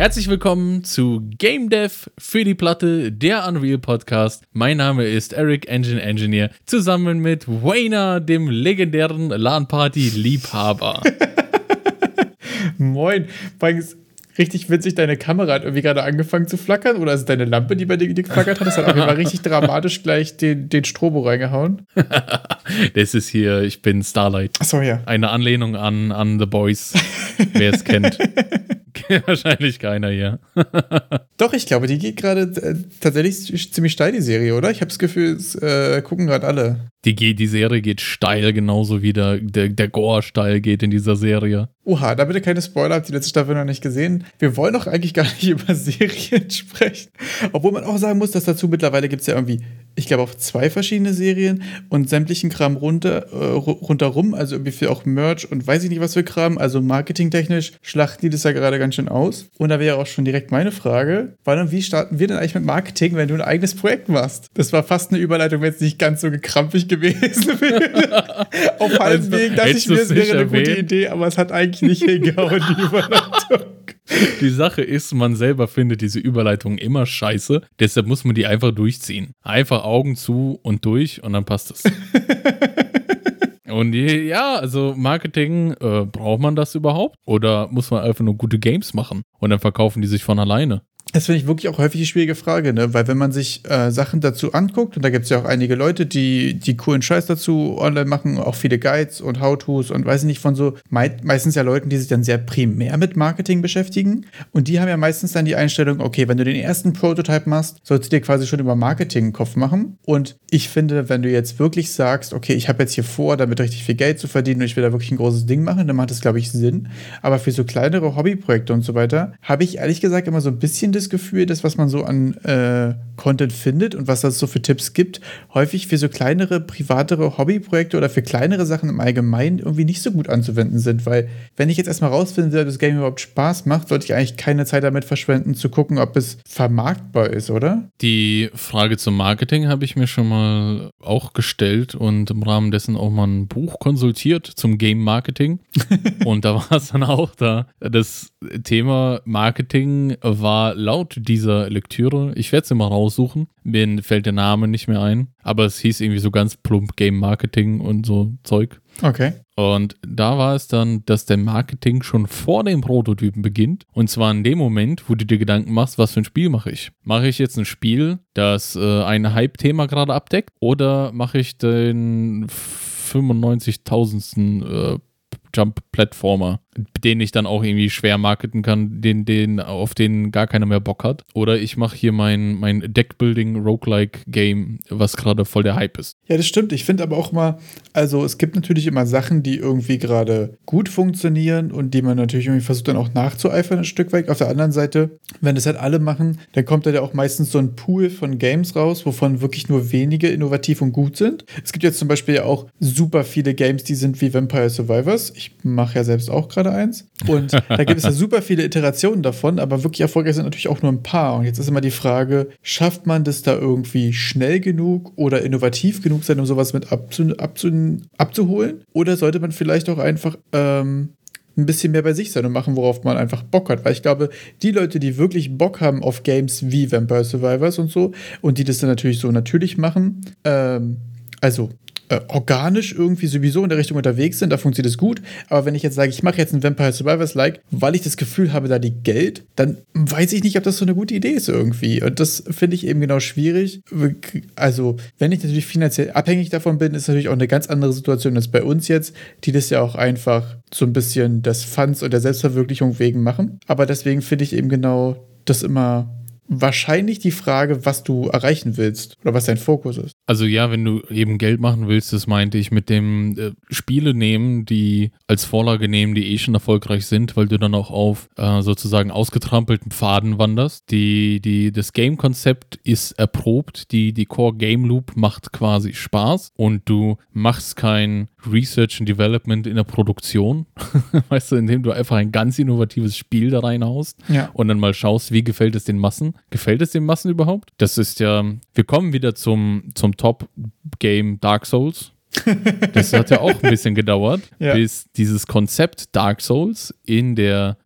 Herzlich willkommen zu Game Dev für die Platte, der Unreal Podcast. Mein Name ist Eric, Engine Engineer, zusammen mit Wayner, dem legendären LAN-Party-Liebhaber. Moin. Übrigens, richtig witzig, deine Kamera hat irgendwie gerade angefangen zu flackern. Oder ist es deine Lampe, die bei dir geflackert hat? Das hat auch immer richtig dramatisch gleich den Strobo reingehauen. Das ist hier, ich bin Starlight. Achso, ja. Eine Anlehnung an The Boys, wer es kennt. Wahrscheinlich keiner, ja. Doch, ich glaube, die geht gerade tatsächlich ziemlich steil, die Serie, oder? Ich habe das Gefühl, es gucken gerade alle. Die Serie geht steil, genauso wie der Gore steil geht in dieser Serie. Oha, da bitte keine Spoiler, habt die letzte Staffel noch nicht gesehen. Wir wollen doch eigentlich gar nicht über Serien sprechen. Obwohl man auch sagen muss, dass dazu mittlerweile gibt es ja irgendwie, ich glaube, auch 2 verschiedene Serien und sämtlichen Kram rundherum, also irgendwie für auch Merch und weiß ich nicht was für Kram, also marketingtechnisch schlachten die das ja gerade ganz schön aus. Und da wäre auch schon direkt meine Frage, wann und wie starten wir denn eigentlich mit Marketing, wenn du ein eigenes Projekt machst? Das war fast eine Überleitung, wenn es nicht ganz so gekrampfig gewesen wäre. Auf halbem Weg dachte ich mir, es wäre eine gute Idee, aber es hat eigentlich nicht hingehauen, die Überleitung. Die Sache ist, man selber findet diese Überleitung immer scheiße, deshalb muss man die einfach durchziehen. Einfach Augen zu und durch und dann passt es. Und ja, also Marketing, braucht man das überhaupt? Oder muss man einfach nur gute Games machen und dann verkaufen die sich von alleine? Das finde ich wirklich auch häufig eine schwierige Frage, ne? Weil wenn man sich Sachen dazu anguckt, und da gibt es ja auch einige Leute, die coolen Scheiß dazu online machen, auch viele Guides und How-Tos und weiß ich nicht, von so meistens ja Leuten, die sich dann sehr primär mit Marketing beschäftigen. Und die haben ja meistens dann die Einstellung, okay, wenn du den ersten Prototype machst, sollst du dir quasi schon über Marketing einen Kopf machen. Und ich finde, wenn du jetzt wirklich sagst, okay, ich habe jetzt hier vor, damit richtig viel Geld zu verdienen und ich will da wirklich ein großes Ding machen, dann macht das, glaube ich, Sinn. Aber für so kleinere Hobbyprojekte und so weiter, habe ich ehrlich gesagt immer so ein bisschen das Gefühl, dass was man so an Content findet und was das so für Tipps gibt, häufig für so kleinere, privatere Hobbyprojekte oder für kleinere Sachen im Allgemeinen irgendwie nicht so gut anzuwenden sind, weil wenn ich jetzt erstmal rausfinden will, ob das Game überhaupt Spaß macht, sollte ich eigentlich keine Zeit damit verschwenden, zu gucken, ob es vermarktbar ist, oder? Die Frage zum Marketing habe ich mir schon mal auch gestellt und im Rahmen dessen auch mal ein Buch konsultiert zum Game Marketing und da war es dann auch da. Das Thema Marketing war laut dieser Lektüre, ich werde es immer raussuchen, mir fällt der Name nicht mehr ein, aber es hieß irgendwie so ganz plump Game Marketing und so Zeug. Okay. Und da war es dann, dass der Marketing schon vor dem Prototypen beginnt. Und zwar in dem Moment, wo du dir Gedanken machst, was für ein Spiel mache ich? Mache ich jetzt ein Spiel, das ein Hype-Thema gerade abdeckt? Oder mache ich den 95.000. Jump-Plattformer, den ich dann auch irgendwie schwer marketen kann, auf den gar keiner mehr Bock hat. Oder ich mache hier mein Deck-Building-Roguelike-Game, was gerade voll der Hype ist. Ja, das stimmt. Ich finde aber auch mal, also es gibt natürlich immer Sachen, die irgendwie gerade gut funktionieren und die man natürlich irgendwie versucht dann auch nachzueifern ein Stück weit. Auf der anderen Seite, wenn das halt alle machen, dann kommt da ja auch meistens so ein Pool von Games raus, wovon wirklich nur wenige innovativ und gut sind. Es gibt jetzt zum Beispiel ja auch super viele Games, die sind wie Vampire Survivors. Ich mache ja selbst auch gerade eins. Und da gibt es ja super viele Iterationen davon, aber wirklich erfolgreich sind natürlich auch nur ein paar. Und jetzt ist immer die Frage, schafft man das da irgendwie schnell genug oder innovativ genug sein, um sowas mit abzuholen? Oder sollte man vielleicht auch einfach ein bisschen mehr bei sich sein und machen, worauf man einfach Bock hat. Weil ich glaube, die Leute, die wirklich Bock haben auf Games wie Vampire Survivors und so und die das dann natürlich so natürlich machen, organisch irgendwie sowieso in der Richtung unterwegs sind, da funktioniert es gut, aber wenn ich jetzt sage, ich mache jetzt ein Vampire Survivors-like, weil ich das Gefühl habe, da liegt Geld, dann weiß ich nicht, ob das so eine gute Idee ist irgendwie und das finde ich eben genau schwierig. Also, wenn ich natürlich finanziell abhängig davon bin, ist natürlich auch eine ganz andere Situation als bei uns jetzt, die das ja auch einfach so ein bisschen des Funs und der Selbstverwirklichung wegen machen, aber deswegen finde ich eben genau das immer wahrscheinlich die Frage, was du erreichen willst oder was dein Fokus ist. Also ja, wenn du eben Geld machen willst, das meinte ich mit dem Spiele nehmen, die als Vorlage nehmen, die eh schon erfolgreich sind, weil du dann auch auf sozusagen ausgetrampelten Pfaden wanderst. Das Game-Konzept ist erprobt, die Core-Game-Loop macht quasi Spaß und du machst kein Research and Development in der Produktion, weißt du, indem du einfach ein ganz innovatives Spiel da reinhaust und dann mal schaust, wie gefällt es den Massen? Gefällt es den Massen überhaupt? Das ist ja, wir kommen wieder zum Top-Game Dark Souls. Das hat ja auch ein bisschen gedauert, bis dieses Konzept Dark Souls in der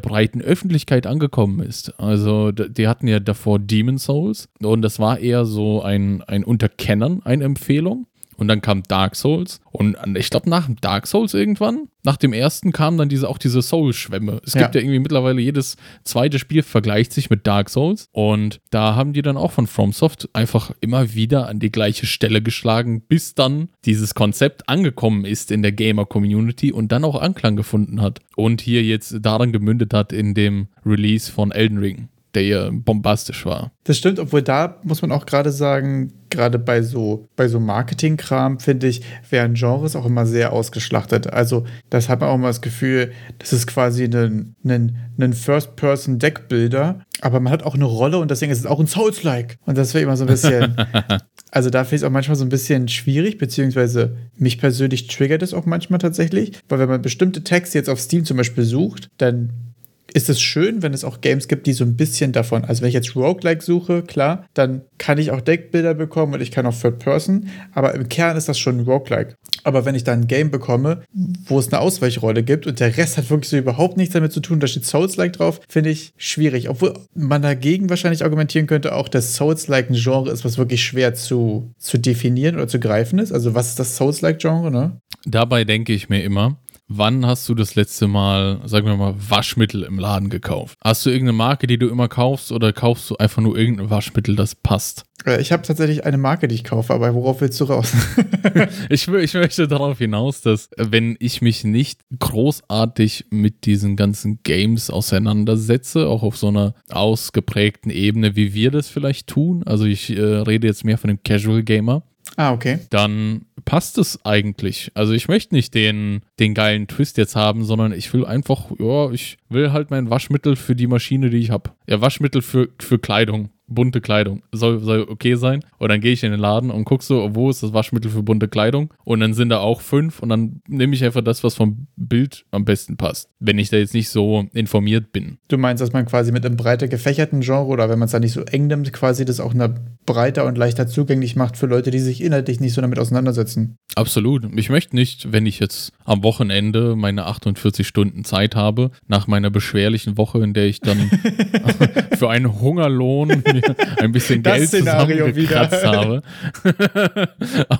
breiten Öffentlichkeit angekommen ist. Also die hatten ja davor Demon Souls und das war eher so ein unter Kennern eine Empfehlung. Und dann kam Dark Souls und ich glaube nach Dark Souls irgendwann, nach dem ersten kamen dann diese Soul-Schwämme. Es gibt ja irgendwie mittlerweile jedes zweite Spiel vergleicht sich mit Dark Souls und da haben die dann auch von FromSoft einfach immer wieder an die gleiche Stelle geschlagen, bis dann dieses Konzept angekommen ist in der Gamer-Community und dann auch Anklang gefunden hat und hier jetzt daran gemündet hat in dem Release von Elden Ring, der ja bombastisch war. Das stimmt, obwohl da muss man auch gerade sagen, gerade bei so Marketingkram, finde ich, werden Genres auch immer sehr ausgeschlachtet. Also das hat man auch immer das Gefühl, das ist quasi ein First-Person-Deck-Builder, aber man hat auch eine Rolle und deswegen ist es auch ein Souls-like. Und das wäre immer so ein bisschen, also da finde ich es auch manchmal so ein bisschen schwierig, beziehungsweise mich persönlich triggert es auch manchmal tatsächlich, weil wenn man bestimmte Texte jetzt auf Steam zum Beispiel sucht, dann ist es schön, wenn es auch Games gibt, die so ein bisschen davon, also wenn ich jetzt Roguelike suche, klar, dann kann ich auch Deckbilder bekommen und ich kann auch Third Person, aber im Kern ist das schon Roguelike. Aber wenn ich dann ein Game bekomme, wo es eine Ausweichrolle gibt und der Rest hat wirklich so überhaupt nichts damit zu tun, da steht Souls-like drauf, finde ich schwierig. Obwohl man dagegen wahrscheinlich argumentieren könnte, auch dass Souls-like ein Genre ist, was wirklich schwer zu definieren oder zu greifen ist. Also was ist das Souls-like-Genre, ne? Dabei denke ich mir immer, wann hast du das letzte Mal, sagen wir mal, Waschmittel im Laden gekauft? Hast du irgendeine Marke, die du immer kaufst oder kaufst du einfach nur irgendein Waschmittel, das passt? Ich habe tatsächlich eine Marke, die ich kaufe, aber worauf willst du raus? Ich möchte darauf hinaus, dass wenn ich mich nicht großartig mit diesen ganzen Games auseinandersetze, auch auf so einer ausgeprägten Ebene, wie wir das vielleicht tun, also ich rede jetzt mehr von dem Casual Gamer, okay. Dann passt es eigentlich. Also ich möchte nicht den geilen Twist jetzt haben, sondern ich will einfach, ich will halt mein Waschmittel für die Maschine, die ich habe. Ja, Waschmittel für Kleidung, bunte Kleidung. Soll okay sein. Und dann gehe ich in den Laden und gucke so, wo ist das Waschmittel für bunte Kleidung? Und dann sind da auch 5 und dann nehme ich einfach das, was vom Bild am besten passt. Wenn ich da jetzt nicht so informiert bin. Du meinst, dass man quasi mit einem breiter gefächerten Genre oder wenn man es da nicht so eng nimmt, quasi das auch breiter und leichter zugänglich macht für Leute, die sich inhaltlich nicht so damit auseinandersetzen? Absolut. Ich möchte nicht, wenn ich jetzt am Wochenende meine 48 Stunden Zeit habe, nach meiner beschwerlichen Woche, in der ich dann für einen Hungerlohn mir ein bisschen Geld zusammengekratzt habe.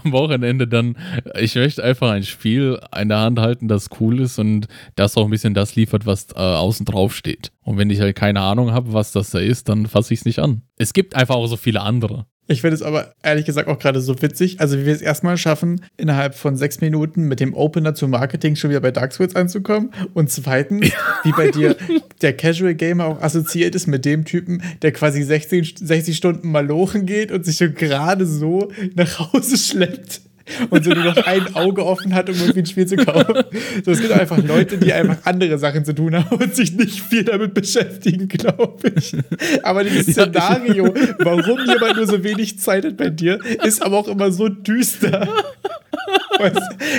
Am Wochenende dann, ich möchte einfach ein Spiel in der Hand halten, das cool ist und das auch ein bisschen das liefert, was außen drauf steht. Und wenn ich halt keine Ahnung habe, was das da ist, dann fasse ich es nicht an. Es gibt einfach auch so viele andere. Ich finde es aber ehrlich gesagt auch gerade so witzig, also wie wir es erstmal schaffen, innerhalb von 6 Minuten mit dem Opener zu Marketing schon wieder bei Dark Souls anzukommen und zweitens, wie bei dir der Casual Gamer auch assoziiert ist mit dem Typen, der quasi 60 Stunden malochen geht und sich schon gerade so nach Hause schleppt. Und so nur noch ein Auge offen hat, um irgendwie ein Spiel zu kaufen. So, es gibt einfach Leute, die einfach andere Sachen zu tun haben und sich nicht viel damit beschäftigen, glaube ich. Aber dieses Szenario, warum jemand nur so wenig Zeit hat bei dir, ist aber auch immer so düster.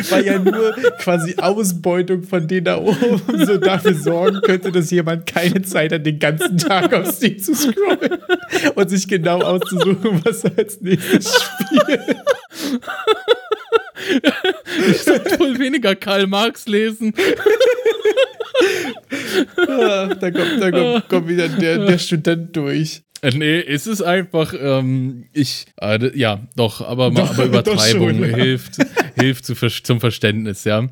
Weil ja nur quasi Ausbeutung von denen da oben so dafür sorgen könnte, dass jemand keine Zeit hat, den ganzen Tag auf Steam zu scrollen und sich genau auszusuchen, was er als nächstes spielt. Ich sollte wohl weniger Karl Marx lesen. Da kommt wieder der Student durch. Nee, es ist einfach, aber Übertreibung schon, ja. hilft zum Verständnis, ja.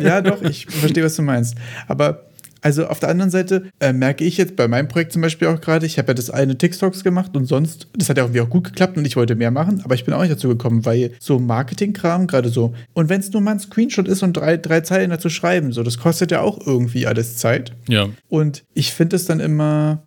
Ja, doch, ich verstehe, was du meinst. Aber also auf der anderen Seite merke ich jetzt bei meinem Projekt zum Beispiel auch gerade, ich habe ja das eine TikToks gemacht und sonst, das hat ja irgendwie auch gut geklappt und ich wollte mehr machen, aber ich bin auch nicht dazu gekommen, weil so Marketingkram gerade so, und wenn es nur mal ein Screenshot ist und drei Zeilen dazu schreiben, so, das kostet ja auch irgendwie alles Zeit. Ja. Und ich finde es dann immer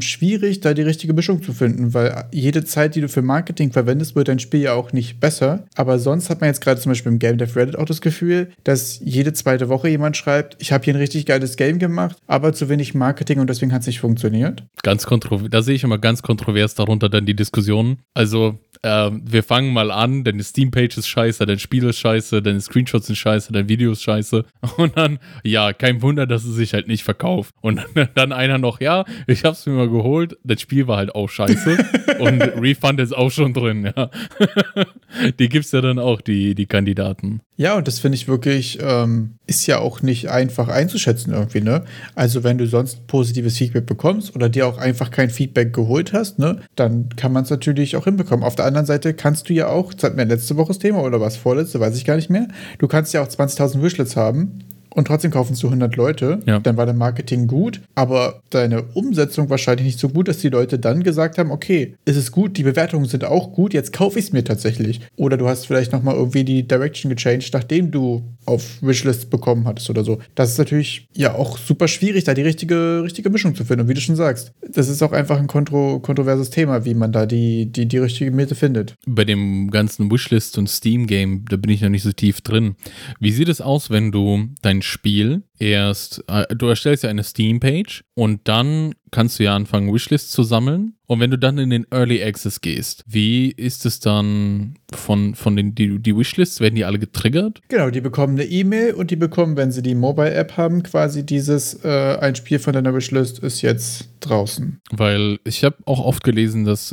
schwierig, da die richtige Mischung zu finden, weil jede Zeit, die du für Marketing verwendest, wird dein Spiel ja auch nicht besser. Aber sonst hat man jetzt gerade zum Beispiel im Game Dev Reddit auch das Gefühl, dass jede zweite Woche jemand schreibt, ich habe hier ein richtig geiles Game gemacht, aber zu wenig Marketing und deswegen hat es nicht funktioniert. Ganz kontrovers, da sehe ich immer ganz kontrovers darunter dann die Diskussionen. Also wir fangen mal an, deine Steam-Page ist scheiße, dein Spiel ist scheiße, deine Screenshots sind scheiße, dein Video ist scheiße. Und dann, ja, kein Wunder, dass es sich halt nicht verkauft. Und dann einer noch, ja, ich habe hab's mir mal geholt. Das Spiel war halt auch scheiße. Und Refund ist auch schon drin, ja. Die gibt's ja dann auch, die Kandidaten. Ja, und das finde ich wirklich, ist ja auch nicht einfach einzuschätzen irgendwie, ne? Also wenn du sonst positives Feedback bekommst oder dir auch einfach kein Feedback geholt hast, ne? Dann kann man es natürlich auch hinbekommen. Auf der anderen Seite kannst du ja auch, das hatten wir letzte Woche das Thema oder was, vorletzte, weiß ich gar nicht mehr. Du kannst ja auch 20.000 Wishlists haben. Und trotzdem kaufen es so 100 Leute, ja. Dann war dein Marketing gut, aber deine Umsetzung wahrscheinlich nicht so gut, dass die Leute dann gesagt haben, okay, es ist gut, die Bewertungen sind auch gut, jetzt kaufe ich es mir tatsächlich. Oder du hast vielleicht nochmal irgendwie die Direction gechanged, nachdem du auf Wishlists bekommen hattest oder so. Das ist natürlich ja auch super schwierig, da die richtige Mischung zu finden. Und wie du schon sagst, das ist auch einfach ein kontroverses Thema, wie man da die richtige Mitte findet. Bei dem ganzen Wishlist- und Steam-Game, da bin ich noch nicht so tief drin. Wie sieht es aus, wenn du dein Spiel erst, du erstellst ja eine Steam-Page und dann kannst du ja anfangen, Wishlists zu sammeln. Und wenn du dann in den Early Access gehst, wie ist es dann von den die Wishlists, werden die alle getriggert? Genau, die bekommen eine E-Mail und die bekommen, wenn sie die Mobile-App haben, quasi dieses ein Spiel von deiner Wishlist ist jetzt draußen. Weil ich habe auch oft gelesen, dass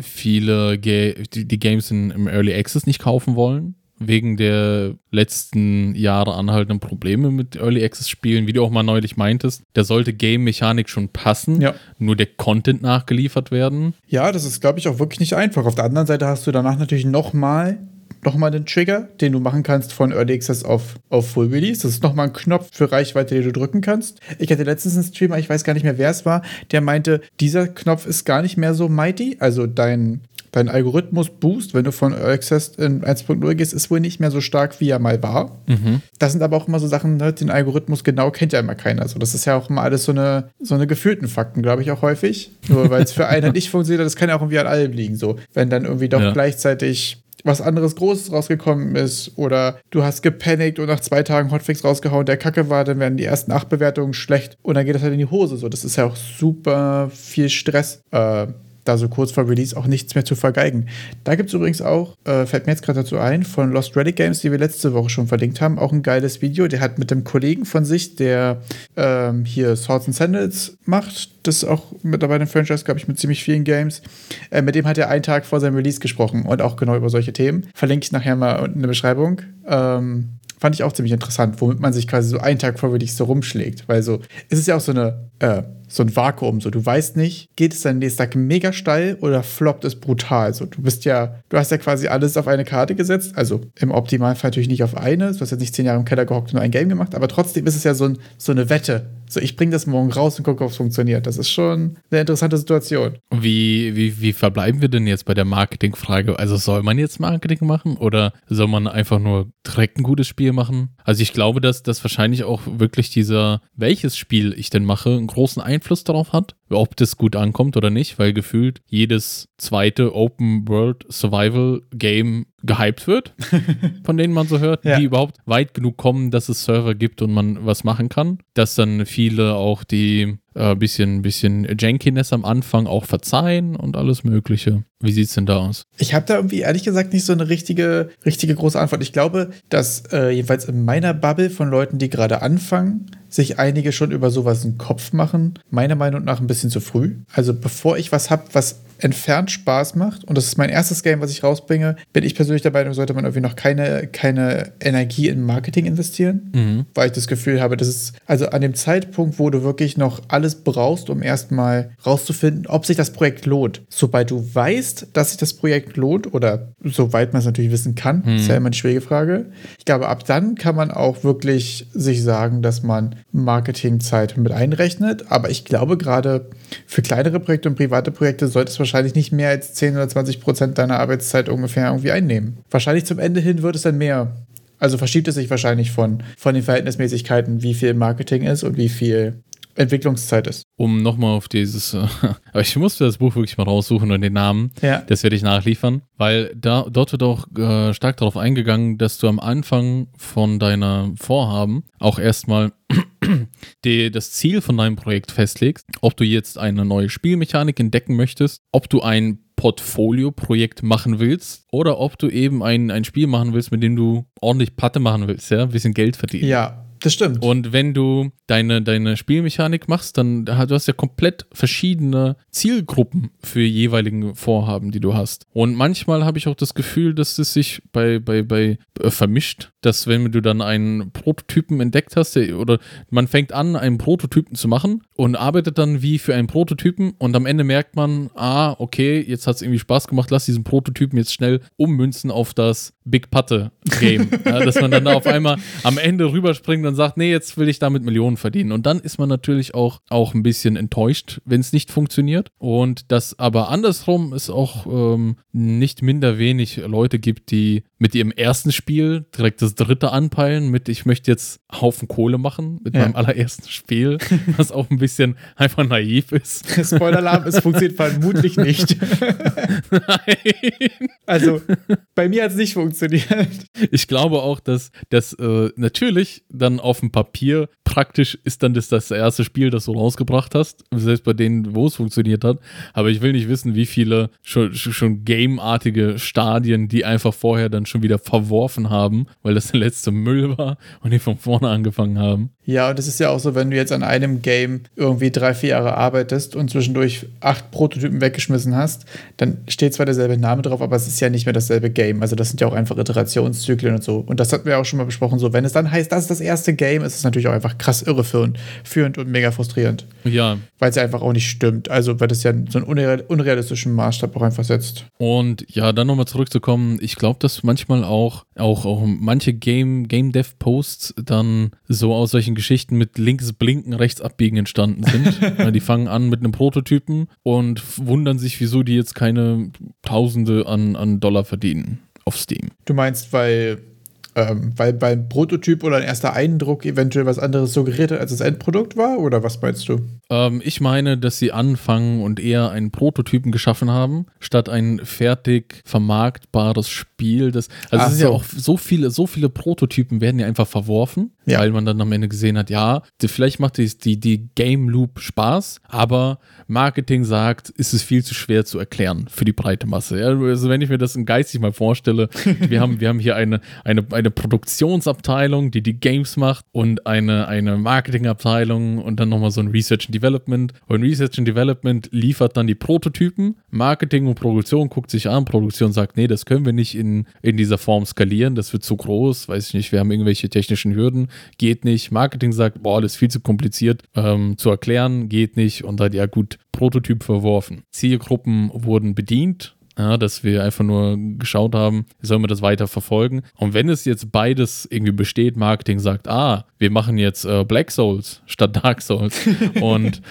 viele die Games im Early Access nicht kaufen wollen. Wegen der letzten Jahre anhaltenden Probleme mit Early Access Spielen, wie du auch mal neulich meintest, da sollte Game-Mechanik schon passen, ja. Nur der Content nachgeliefert werden. Ja, das ist, glaube ich, auch wirklich nicht einfach. Auf der anderen Seite hast du danach natürlich nochmal den Trigger, den du machen kannst von Early Access auf Full Release. Das ist nochmal ein Knopf für Reichweite, den du drücken kannst. Ich hatte letztens einen Streamer, ich weiß gar nicht mehr, wer es war, der meinte, dieser Knopf ist gar nicht mehr so mighty, also dein Algorithmus-Boost, wenn du von Early Access in 1.0 gehst, ist wohl nicht mehr so stark, wie er mal war. Mhm. Das sind aber auch immer so Sachen, den Algorithmus genau kennt ja immer keiner. Also das ist ja auch immer alles so eine gefühlten Fakten, glaube ich, auch häufig. Nur weil es für einen nicht funktioniert, das kann ja auch irgendwie an allem liegen. So. Wenn dann irgendwie doch gleichzeitig was anderes Großes rausgekommen ist oder du hast gepanickt und nach 2 Tagen Hotfix rausgehauen, der Kacke war, dann werden die ersten 8 Bewertungen schlecht und dann geht das halt in die Hose. So. Das ist ja auch super viel Stress, da so kurz vor Release auch nichts mehr zu vergeigen. Da gibt es übrigens auch, fällt mir jetzt gerade dazu ein, von Lost Reddit Games, die wir letzte Woche schon verlinkt haben, auch ein geiles Video. Der hat mit dem Kollegen von sich, der hier Swords and Sandals macht, das auch mittlerweile im Franchise, glaube ich, mit ziemlich vielen Games. Mit dem hat er einen Tag vor seinem Release gesprochen und auch genau über solche Themen. Verlinke ich nachher mal unten in der Beschreibung. Fand ich auch ziemlich interessant, womit man sich quasi so einen Tag vor Release so rumschlägt. Weil so, es ist ja auch so ein Vakuum. So, du weißt nicht, geht es dann nächsten Tag mega steil oder floppt es brutal? So, du hast ja quasi alles auf eine Karte gesetzt. Also im Optimalfall natürlich nicht auf eine. Du hast jetzt nicht 10 Jahre im Keller gehockt und nur ein Game gemacht, aber trotzdem ist es ja so eine Wette. So, ich bringe das morgen raus und gucke, ob es funktioniert. Das ist schon eine interessante Situation. Wie verbleiben wir denn jetzt bei der Marketingfrage? Also soll man jetzt Marketing machen oder soll man einfach nur direkt ein gutes Spiel machen? Also ich glaube, dass das wahrscheinlich auch wirklich welches Spiel ich denn mache, einen großen Einfluss darauf hat, ob das gut ankommt oder nicht, weil gefühlt jedes zweite Open-World-Survival-Game gehypt wird, von denen man so hört, ja. Die überhaupt weit genug kommen, dass es Server gibt und man was machen kann, dass dann viele auch die bisschen Jankiness am Anfang auch verzeihen und alles Mögliche. Wie sieht's denn da aus? Ich habe da irgendwie ehrlich gesagt nicht so eine richtige große Antwort. Ich glaube, dass jedenfalls in meiner Bubble von Leuten, die gerade anfangen, sich einige schon über sowas einen Kopf machen. Meiner Meinung nach ein bisschen zu früh. Also bevor ich was habe, was entfernt Spaß macht, und das ist mein erstes Game, was ich rausbringe, bin ich persönlich der Meinung, sollte man irgendwie noch keine Energie in Marketing investieren, weil ich das Gefühl habe, das ist, also an dem Zeitpunkt, wo du wirklich noch alles brauchst, um erstmal rauszufinden, ob sich das Projekt lohnt. Sobald du weißt, dass sich das Projekt lohnt, oder soweit man es natürlich wissen kann, ist ja immer eine schwierige Frage. Ich glaube, ab dann kann man auch wirklich sich sagen, dass man Marketingzeit mit einrechnet, aber ich glaube, gerade für kleinere Projekte und private Projekte sollte es wahrscheinlich nicht mehr als 10 oder 20% deiner Arbeitszeit ungefähr irgendwie einnehmen. Wahrscheinlich zum Ende hin wird es dann mehr. Also verschiebt es sich wahrscheinlich von den Verhältnismäßigkeiten, wie viel Marketing ist und wie viel Entwicklungszeit ist. Um nochmal auf dieses, aber ich musste das Buch wirklich mal raussuchen und den Namen, ja. Das werde ich nachliefern, weil dort wird auch stark darauf eingegangen, dass du am Anfang von deiner Vorhaben auch erstmal das Ziel von deinem Projekt festlegst, ob du jetzt eine neue Spielmechanik entdecken möchtest, ob du ein Portfolio-Projekt machen willst oder ob du eben ein Spiel machen willst, mit dem du ordentlich Patte machen willst, ja, ein bisschen Geld verdienen. Ja, Das stimmt. Und wenn du deine Spielmechanik machst, dann hast du ja komplett verschiedene Zielgruppen für jeweiligen Vorhaben, die du hast. Und manchmal habe ich auch das Gefühl, dass es sich bei vermischt, dass wenn du dann einen Prototypen entdeckt hast, oder man fängt an, einen Prototypen zu machen und arbeitet dann wie für einen Prototypen und am Ende merkt man, okay, jetzt hat es irgendwie Spaß gemacht, lass diesen Prototypen jetzt schnell ummünzen auf das Big Patte Game. Ja, dass man dann auf einmal am Ende rüberspringt und sagt, nee, jetzt will ich damit Millionen verdienen. Und dann ist man natürlich auch ein bisschen enttäuscht, wenn es nicht funktioniert. Und das aber andersrum ist auch nicht minder wenig Leute gibt, die mit ihrem ersten Spiel direkt das dritte anpeilen mit, ich möchte jetzt Haufen Kohle machen mit meinem allerersten Spiel, was auch ein bisschen einfach naiv ist. Spoiler-Alarm, es funktioniert vermutlich nicht. Nein. Also, bei mir hat es nicht funktioniert. Ich glaube auch, dass das natürlich dann auf dem Papier praktisch ist dann das erste Spiel, das du rausgebracht hast, selbst bei denen, wo es funktioniert hat, aber ich will nicht wissen, wie viele schon gameartige Stadien, die einfach vorher dann schon wieder verworfen haben, weil das der letzte Müll war und die von vorne angefangen haben. Ja, und das ist ja auch so, wenn du jetzt an einem Game irgendwie 3-4 Jahre arbeitest und zwischendurch 8 Prototypen weggeschmissen hast, dann steht zwar derselbe Name drauf, aber es ist ja nicht mehr dasselbe Game. Also das sind ja auch einfach Iterationszyklen und so. Und das hatten wir auch schon mal besprochen, so wenn es dann heißt, das ist das erste Game, ist es natürlich auch einfach krass irreführend und mega frustrierend. Ja. Weil es ja einfach auch nicht stimmt. Also weil das ja so einen unrealistischen Maßstab auch einfach setzt. Und ja, dann nochmal zurückzukommen, ich glaube, dass manchmal auch manche Game-Dev-Posts dann so aus solchen Geschichten mit links blinken, rechts abbiegen entstanden sind. Ja, die fangen an mit einem Prototypen und wundern sich, wieso die jetzt keine Tausende an Dollar verdienen auf Steam. Du meinst, weil beim Prototyp oder ein erster Eindruck eventuell was anderes suggeriert hat, als das Endprodukt war? Oder was meinst du? Ich meine, dass sie anfangen und eher einen Prototypen geschaffen haben, statt ein fertig vermarktbares Spiel. Es ist ja auch so viele Prototypen werden ja einfach verworfen, weil man dann am Ende gesehen hat, vielleicht macht die Game Loop Spaß, aber Marketing sagt, ist es viel zu schwer zu erklären für die breite Masse. Ja, also wenn ich mir das geistig mal vorstelle, wir haben hier eine Produktionsabteilung, die Games macht und eine Marketingabteilung und dann nochmal so ein Research and Development. Und Research and Development liefert dann die Prototypen. Marketing und Produktion guckt sich an. Produktion sagt, nee, das können wir nicht in dieser Form skalieren. Das wird zu groß. Weiß ich nicht, wir haben irgendwelche technischen Hürden. Geht nicht. Marketing sagt, boah, das ist viel zu kompliziert zu erklären. Geht nicht. Und dann, ja gut, Prototyp verworfen. Zielgruppen wurden bedient. Ja, dass wir einfach nur geschaut haben, sollen wir das weiter verfolgen? Und wenn es jetzt beides irgendwie besteht, Marketing sagt, wir machen jetzt Black Souls statt Dark Souls. Und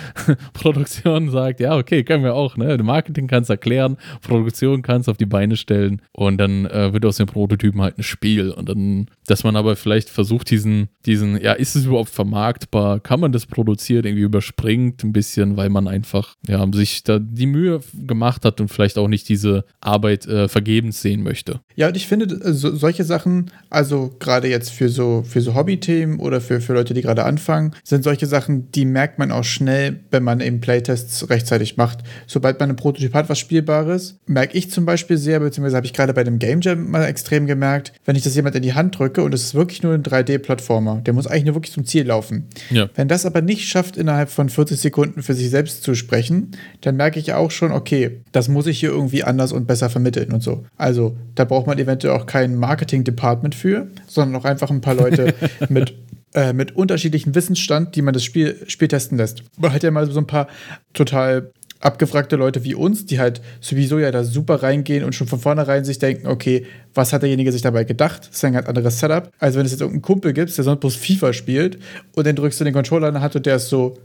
Produktion sagt, ja, okay, können wir auch. Ne? Marketing kann es erklären, Produktion kann es auf die Beine stellen. Und dann wird aus dem Prototypen halt ein Spiel. Und dann, dass man aber vielleicht versucht, diesen, ist es überhaupt vermarktbar? Kann man das produzieren? Irgendwie überspringt ein bisschen, weil man einfach sich da die Mühe gemacht hat und vielleicht auch nicht diese Arbeit vergebens sehen möchte. Ja, und ich finde, solche Sachen, also gerade jetzt für so Hobby-Themen oder für Leute, die gerade anfangen, sind solche Sachen, die merkt man auch schnell, wenn man eben Playtests rechtzeitig macht. Sobald man einen Prototyp hat, was Spielbares, merke ich zum Beispiel sehr, beziehungsweise habe ich gerade bei dem Game Jam mal extrem gemerkt, wenn ich das jemand in die Hand drücke und es ist wirklich nur ein 3D-Plattformer, der muss eigentlich nur wirklich zum Ziel laufen. Ja. Wenn das aber nicht schafft, innerhalb von 40 Sekunden für sich selbst zu sprechen, dann merke ich auch schon, okay, das muss ich hier irgendwie anders und besser vermitteln und so. Also da braucht man eventuell auch kein Marketing-Department für, sondern auch einfach ein paar Leute mit unterschiedlichem Wissensstand, die man das Spiel testen lässt. Man hat ja mal so ein paar total abgefragte Leute wie uns, die halt sowieso ja da super reingehen und schon von vornherein sich denken, okay, was hat derjenige sich dabei gedacht? Das ist ein ganz anderes Setup. Also wenn es jetzt irgendeinen Kumpel gibt, der sonst bloß FIFA spielt und dann drückst du den Controller in der Hand und der ist so,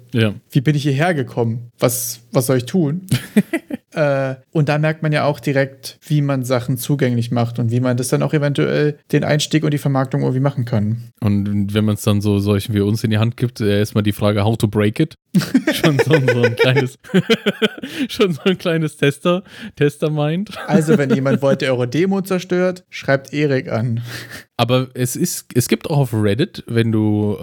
wie bin ich hierher gekommen? Was soll ich tun? Und da merkt man ja auch direkt, wie man Sachen zugänglich macht und wie man das dann auch eventuell den Einstieg und die Vermarktung irgendwie machen kann. Und wenn man es dann so solchen wie uns in die Hand gibt, erstmal die Frage, how to break it? Schon so ein kleines Testermind. Also wenn jemand wollte, eure Demo zerstört, schreibt Eric an. Aber es gibt auch auf Reddit, wenn du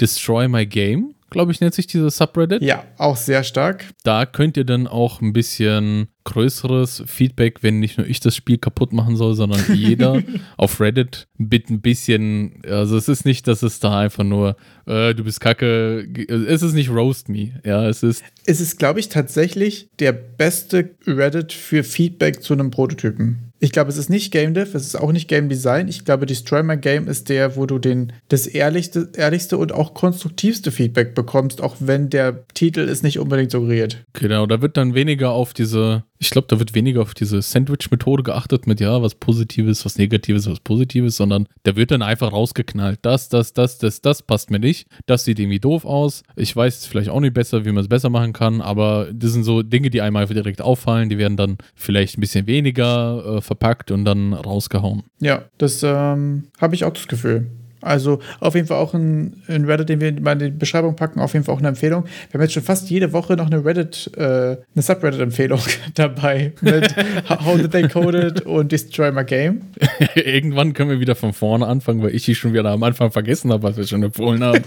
Destroy My Game glaube ich, nennt sich dieses Subreddit. Ja, auch sehr stark. Da könnt ihr dann auch ein bisschen größeres Feedback, wenn nicht nur ich das Spiel kaputt machen soll, sondern jeder auf Reddit bitte ein bisschen, also es ist nicht, dass es da einfach nur, du bist kacke, es ist nicht roast me, ja, es ist, glaube ich, tatsächlich der beste Reddit für Feedback zu einem Prototypen. Ich glaube, es ist nicht Game Dev, es ist auch nicht Game Design. Ich glaube, Destroy My Game ist der, wo du das ehrlichste und auch konstruktivste Feedback bekommst, auch wenn der Titel es nicht unbedingt suggeriert. Genau, da wird dann weniger auf diese Sandwich-Methode geachtet mit, ja, was Positives, was Negatives, was Positives, sondern da wird dann einfach rausgeknallt. Das passt mir nicht. Das sieht irgendwie doof aus. Ich weiß vielleicht auch nicht besser, wie man es besser machen kann, aber das sind so Dinge, die einem einfach direkt auffallen. Die werden dann vielleicht ein bisschen weniger verpackt und dann rausgehauen. Ja, das habe ich auch das Gefühl. Also auf jeden Fall auch ein Reddit, den wir mal in die Beschreibung packen, auf jeden Fall auch eine Empfehlung. Wir haben jetzt schon fast jede Woche noch eine Subreddit-Empfehlung dabei mit How Did They Code It und Destroy My Game. Irgendwann können wir wieder von vorne anfangen, weil ich die schon wieder am Anfang vergessen habe, was wir schon empfohlen haben.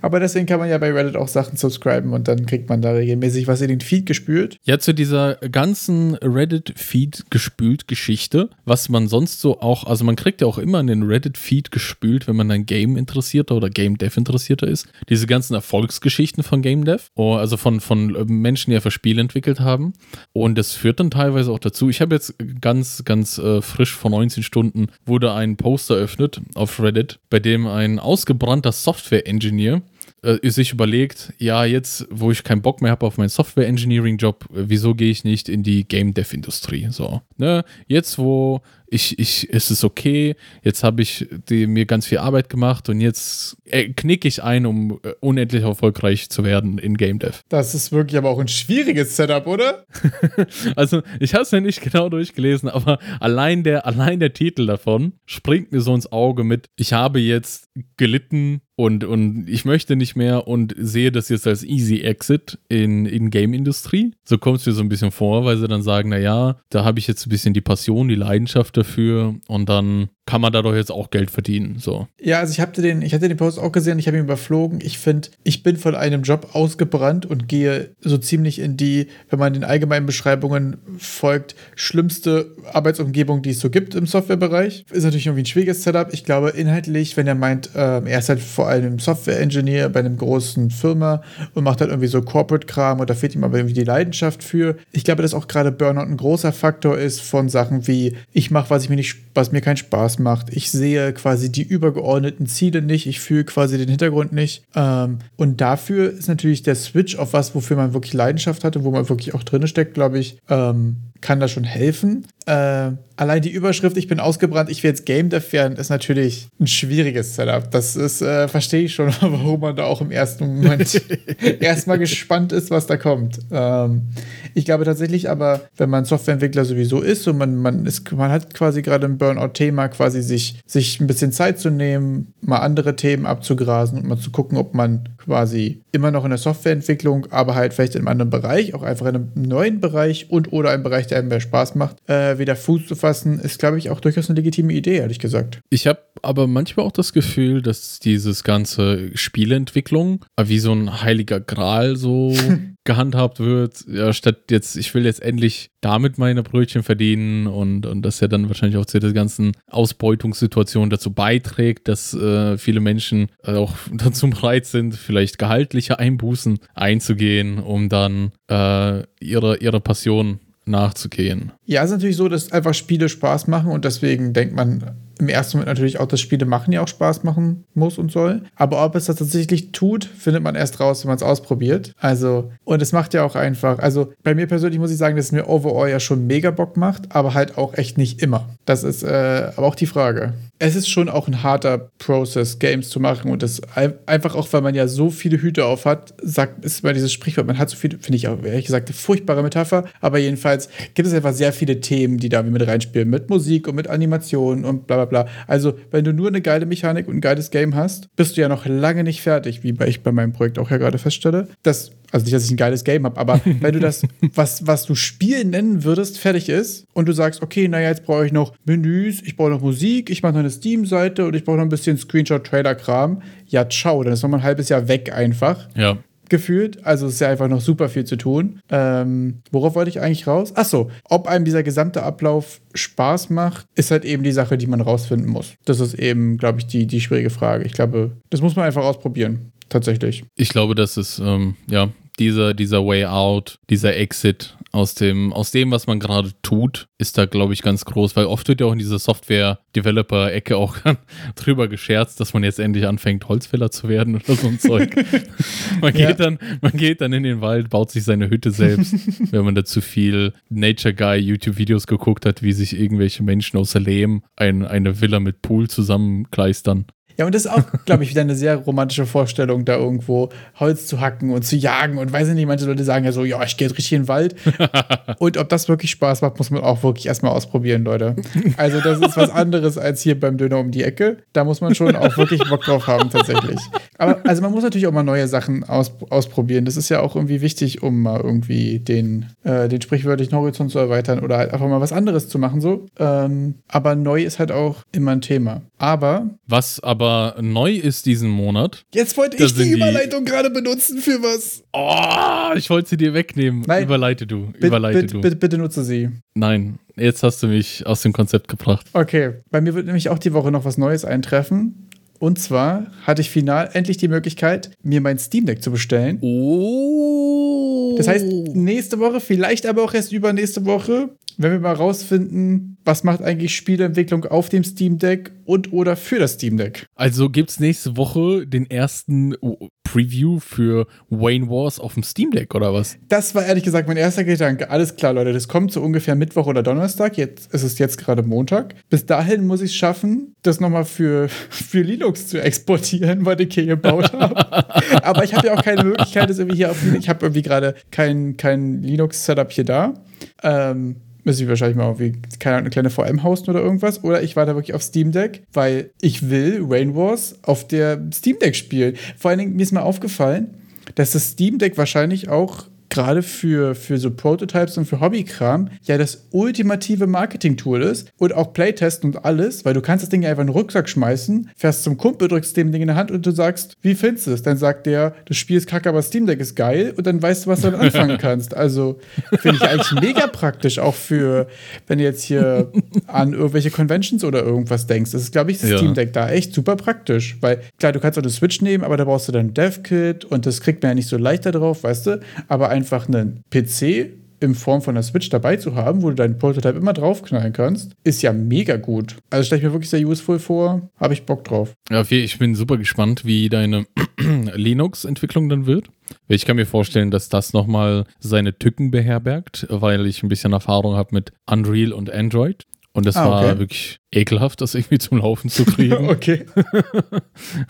Aber deswegen kann man ja bei Reddit auch Sachen subscriben und dann kriegt man da regelmäßig was in den Feed gespült. Ja, zu dieser ganzen Reddit-Feed gespült Geschichte, was man sonst so auch, also man kriegt ja auch immer in den Reddit-Feed gespült, wenn man dann Game-Interessierter oder Game-Dev-Interessierter ist, diese ganzen Erfolgsgeschichten von Game-Dev, also von Menschen, die ja für Spiele entwickelt haben. Und das führt dann teilweise auch dazu, ich habe jetzt ganz frisch vor 19 Stunden wurde ein Post eröffnet auf Reddit, bei dem ein ausgebrannter Software-Engineer sich überlegt, ja, jetzt, wo ich keinen Bock mehr habe auf meinen Software-Engineering-Job, wieso gehe ich nicht in die Game-Dev-Industrie? So, ne? Jetzt, wo es ist okay, jetzt habe ich mir ganz viel Arbeit gemacht und jetzt knicke ich ein, um unendlich erfolgreich zu werden in Game Dev. Das ist wirklich aber auch ein schwieriges Setup, oder? Also, ich habe es ja nicht genau durchgelesen, aber allein der Titel davon springt mir so ins Auge mit, ich habe jetzt gelitten und ich möchte nicht mehr und sehe das jetzt als Easy Exit in Game-Industrie. So kommt es mir so ein bisschen vor, weil sie dann sagen, naja, da habe ich jetzt ein bisschen die Passion, die Leidenschaft dafür und dann kann man dadurch jetzt auch Geld verdienen. So. Ja, also ich hatte den Post auch gesehen, ich habe ihn überflogen. Ich finde, ich bin von einem Job ausgebrannt und gehe so ziemlich in die, wenn man den allgemeinen Beschreibungen folgt, schlimmste Arbeitsumgebung, die es so gibt im Softwarebereich. Ist natürlich irgendwie ein schwieriges Setup. Ich glaube, inhaltlich, wenn er meint, er ist halt vor allem Software-Engineer bei einem großen Firma und macht halt irgendwie so Corporate-Kram und da fehlt ihm aber irgendwie die Leidenschaft für. Ich glaube, dass auch gerade Burnout ein großer Faktor ist von Sachen wie, ich mache, was mir keinen Spaß macht. Ich sehe quasi die übergeordneten Ziele nicht. Ich fühle quasi den Hintergrund nicht. Und dafür ist natürlich der Switch auf was, wofür man wirklich Leidenschaft hat und wo man wirklich auch drin steckt, glaube ich, kann da schon helfen. Allein die Überschrift, ich bin ausgebrannt, ich will jetzt Game Dev werden, ist natürlich ein schwieriges Setup. Das ist, verstehe ich schon, warum man da auch im ersten Moment erstmal gespannt ist, was da kommt. Ich glaube tatsächlich aber, wenn man Softwareentwickler sowieso ist und man hat quasi gerade ein Burnout-Thema, quasi sich ein bisschen Zeit zu nehmen, mal andere Themen abzugrasen und mal zu gucken, ob man quasi immer noch in der Softwareentwicklung, aber halt vielleicht in einem anderen Bereich, auch einfach in einem neuen Bereich und oder einem Bereich, der einem mehr Spaß macht, wieder Fuß zu fassen, ist, glaube ich, auch durchaus eine legitime Idee, ehrlich gesagt. Ich habe aber manchmal auch das Gefühl, dass dieses ganze Spieleentwicklung wie so ein heiliger Gral so gehandhabt wird, ja, statt jetzt, ich will jetzt endlich damit meine Brötchen verdienen und das ja dann wahrscheinlich auch zu der ganzen Ausbeutungssituation dazu beiträgt, dass viele Menschen auch dazu bereit sind, vielleicht gehaltliche Einbußen einzugehen, um dann ihre Passion nachzugehen. Ja, es ist natürlich so, dass einfach Spiele Spaß machen und deswegen denkt man im ersten Moment natürlich auch, dass Spiele machen ja auch Spaß machen muss und soll. Aber ob es das tatsächlich tut, findet man erst raus, wenn man es ausprobiert. Also, und es macht ja auch einfach, also bei mir persönlich muss ich sagen, dass es mir overall ja schon mega Bock macht, aber halt auch echt nicht immer. Das ist aber auch die Frage. Es ist schon auch ein harter Prozess, Games zu machen und das einfach auch, weil man ja so viele Hüte auf hat, ist immer dieses Sprichwort, man hat so viele, finde ich auch ehrlich gesagt, eine furchtbare Metapher, aber jedenfalls gibt es einfach sehr viele Themen, die da mit reinspielen, mit Musik und mit Animationen und bla bla bla. bla. Also, wenn du nur eine geile Mechanik und ein geiles Game hast, bist du ja noch lange nicht fertig, wie ich bei meinem Projekt auch ja gerade feststelle. Das, also nicht, dass ich ein geiles Game habe, aber wenn du das, was du Spiel nennen würdest, fertig ist und du sagst, okay, naja, jetzt brauche ich noch Menüs, ich brauche noch Musik, ich mache noch eine Steam-Seite und ich brauche noch ein bisschen Screenshot-Trailer-Kram. Ja, ciao, dann ist noch mal ein halbes Jahr weg einfach. Ja. Gefühlt. Also es ist ja einfach noch super viel zu tun. Worauf wollte ich eigentlich raus? Achso, ob einem dieser gesamte Ablauf Spaß macht, ist halt eben die Sache, die man rausfinden muss. Das ist eben, glaube ich, die schwierige Frage. Ich glaube, das muss man einfach ausprobieren. Tatsächlich. Ich glaube, das ist, dieser Way Out, dieser Exit aus dem, was man gerade tut, ist da, glaube ich, ganz groß, weil oft wird ja auch in dieser Software-Developer-Ecke auch drüber gescherzt, dass man jetzt endlich anfängt, Holzfäller zu werden oder so ein Zeug. Man geht dann in den Wald, baut sich seine Hütte selbst, wenn man da zu viel Nature-Guy-YouTube-Videos geguckt hat, wie sich irgendwelche Menschen aus Lehm eine Villa mit Pool zusammenkleistern. Ja, und das ist auch, glaube ich, wieder eine sehr romantische Vorstellung, da irgendwo Holz zu hacken und zu jagen und weiß ich nicht, manche Leute sagen ja so, ja, ich gehe jetzt richtig in den Wald. Und ob das wirklich Spaß macht, muss man auch wirklich erstmal ausprobieren, Leute. Also das ist was anderes als hier beim Döner um die Ecke. Da muss man schon auch wirklich Bock drauf haben, tatsächlich. Aber also man muss natürlich auch mal neue Sachen ausprobieren. Das ist ja auch irgendwie wichtig, um mal irgendwie den sprichwörtlichen Horizont zu erweitern oder halt einfach mal was anderes zu machen, so. Aber neu ist halt auch immer ein Thema. Aber neu ist diesen Monat. Jetzt wollte ich die Überleitung gerade benutzen für was. Oh, ich wollte sie dir wegnehmen. Nein. Überleite du. Bitte nutze sie. Nein, jetzt hast du mich aus dem Konzept gebracht. Okay, bei mir wird nämlich auch die Woche noch was Neues eintreffen. Und zwar hatte ich final endlich die Möglichkeit, mir mein Steam Deck zu bestellen. Oh. Das heißt, nächste Woche, vielleicht aber auch erst übernächste Woche, wenn wir mal rausfinden, was macht eigentlich Spieleentwicklung auf dem Steam Deck und oder für das Steam Deck. Also gibt's nächste Woche den ersten Preview für Wayne Wars auf dem Steam Deck oder was? Das war ehrlich gesagt mein erster Gedanke. Alles klar, Leute, das kommt so ungefähr Mittwoch oder Donnerstag. Es ist jetzt gerade Montag. Bis dahin muss ich es schaffen, das nochmal für Linux zu exportieren, weil ich hier gebaut habe. Aber ich habe ja auch keine Möglichkeit, das irgendwie hier ich habe irgendwie gerade kein Linux-Setup hier da. Müsste ich wahrscheinlich mal irgendwie, keine Ahnung, eine kleine VM hosten oder irgendwas. Oder ich warte wirklich auf Steam Deck, weil ich will Wayne Wars auf der Steam Deck spielen. Vor allen Dingen, mir ist mal aufgefallen, dass das Steam Deck wahrscheinlich auch gerade für so Prototypes und für Hobbykram ja das ultimative Marketing-Tool ist und auch Playtesten und alles, weil du kannst das Ding ja einfach in den Rucksack schmeißen, fährst zum Kumpel, drückst dem Ding in die Hand und du sagst, wie findest du es? Dann sagt der, das Spiel ist kacke, aber Steam Deck ist geil und dann weißt du, was du damit anfangen kannst. Also finde ich eigentlich mega praktisch, auch für, wenn du jetzt hier an irgendwelche Conventions oder irgendwas denkst. Das ist, glaube ich, das Steam Deck da echt super praktisch, weil klar, du kannst auch eine Switch nehmen, aber da brauchst du dann Dev-Kit und das kriegt man ja nicht so leicht da drauf, weißt du? Aber einfach einen PC in Form von einer Switch dabei zu haben, wo du deinen Prototype immer draufknallen kannst, ist ja mega gut. Also stelle ich mir wirklich sehr useful vor, habe ich Bock drauf. Ja, ich bin super gespannt, wie deine Linux-Entwicklung dann wird. Ich kann mir vorstellen, dass das nochmal seine Tücken beherbergt, weil ich ein bisschen Erfahrung habe mit Unreal und Android. Und das war wirklich ekelhaft, das irgendwie zum Laufen zu kriegen. Okay.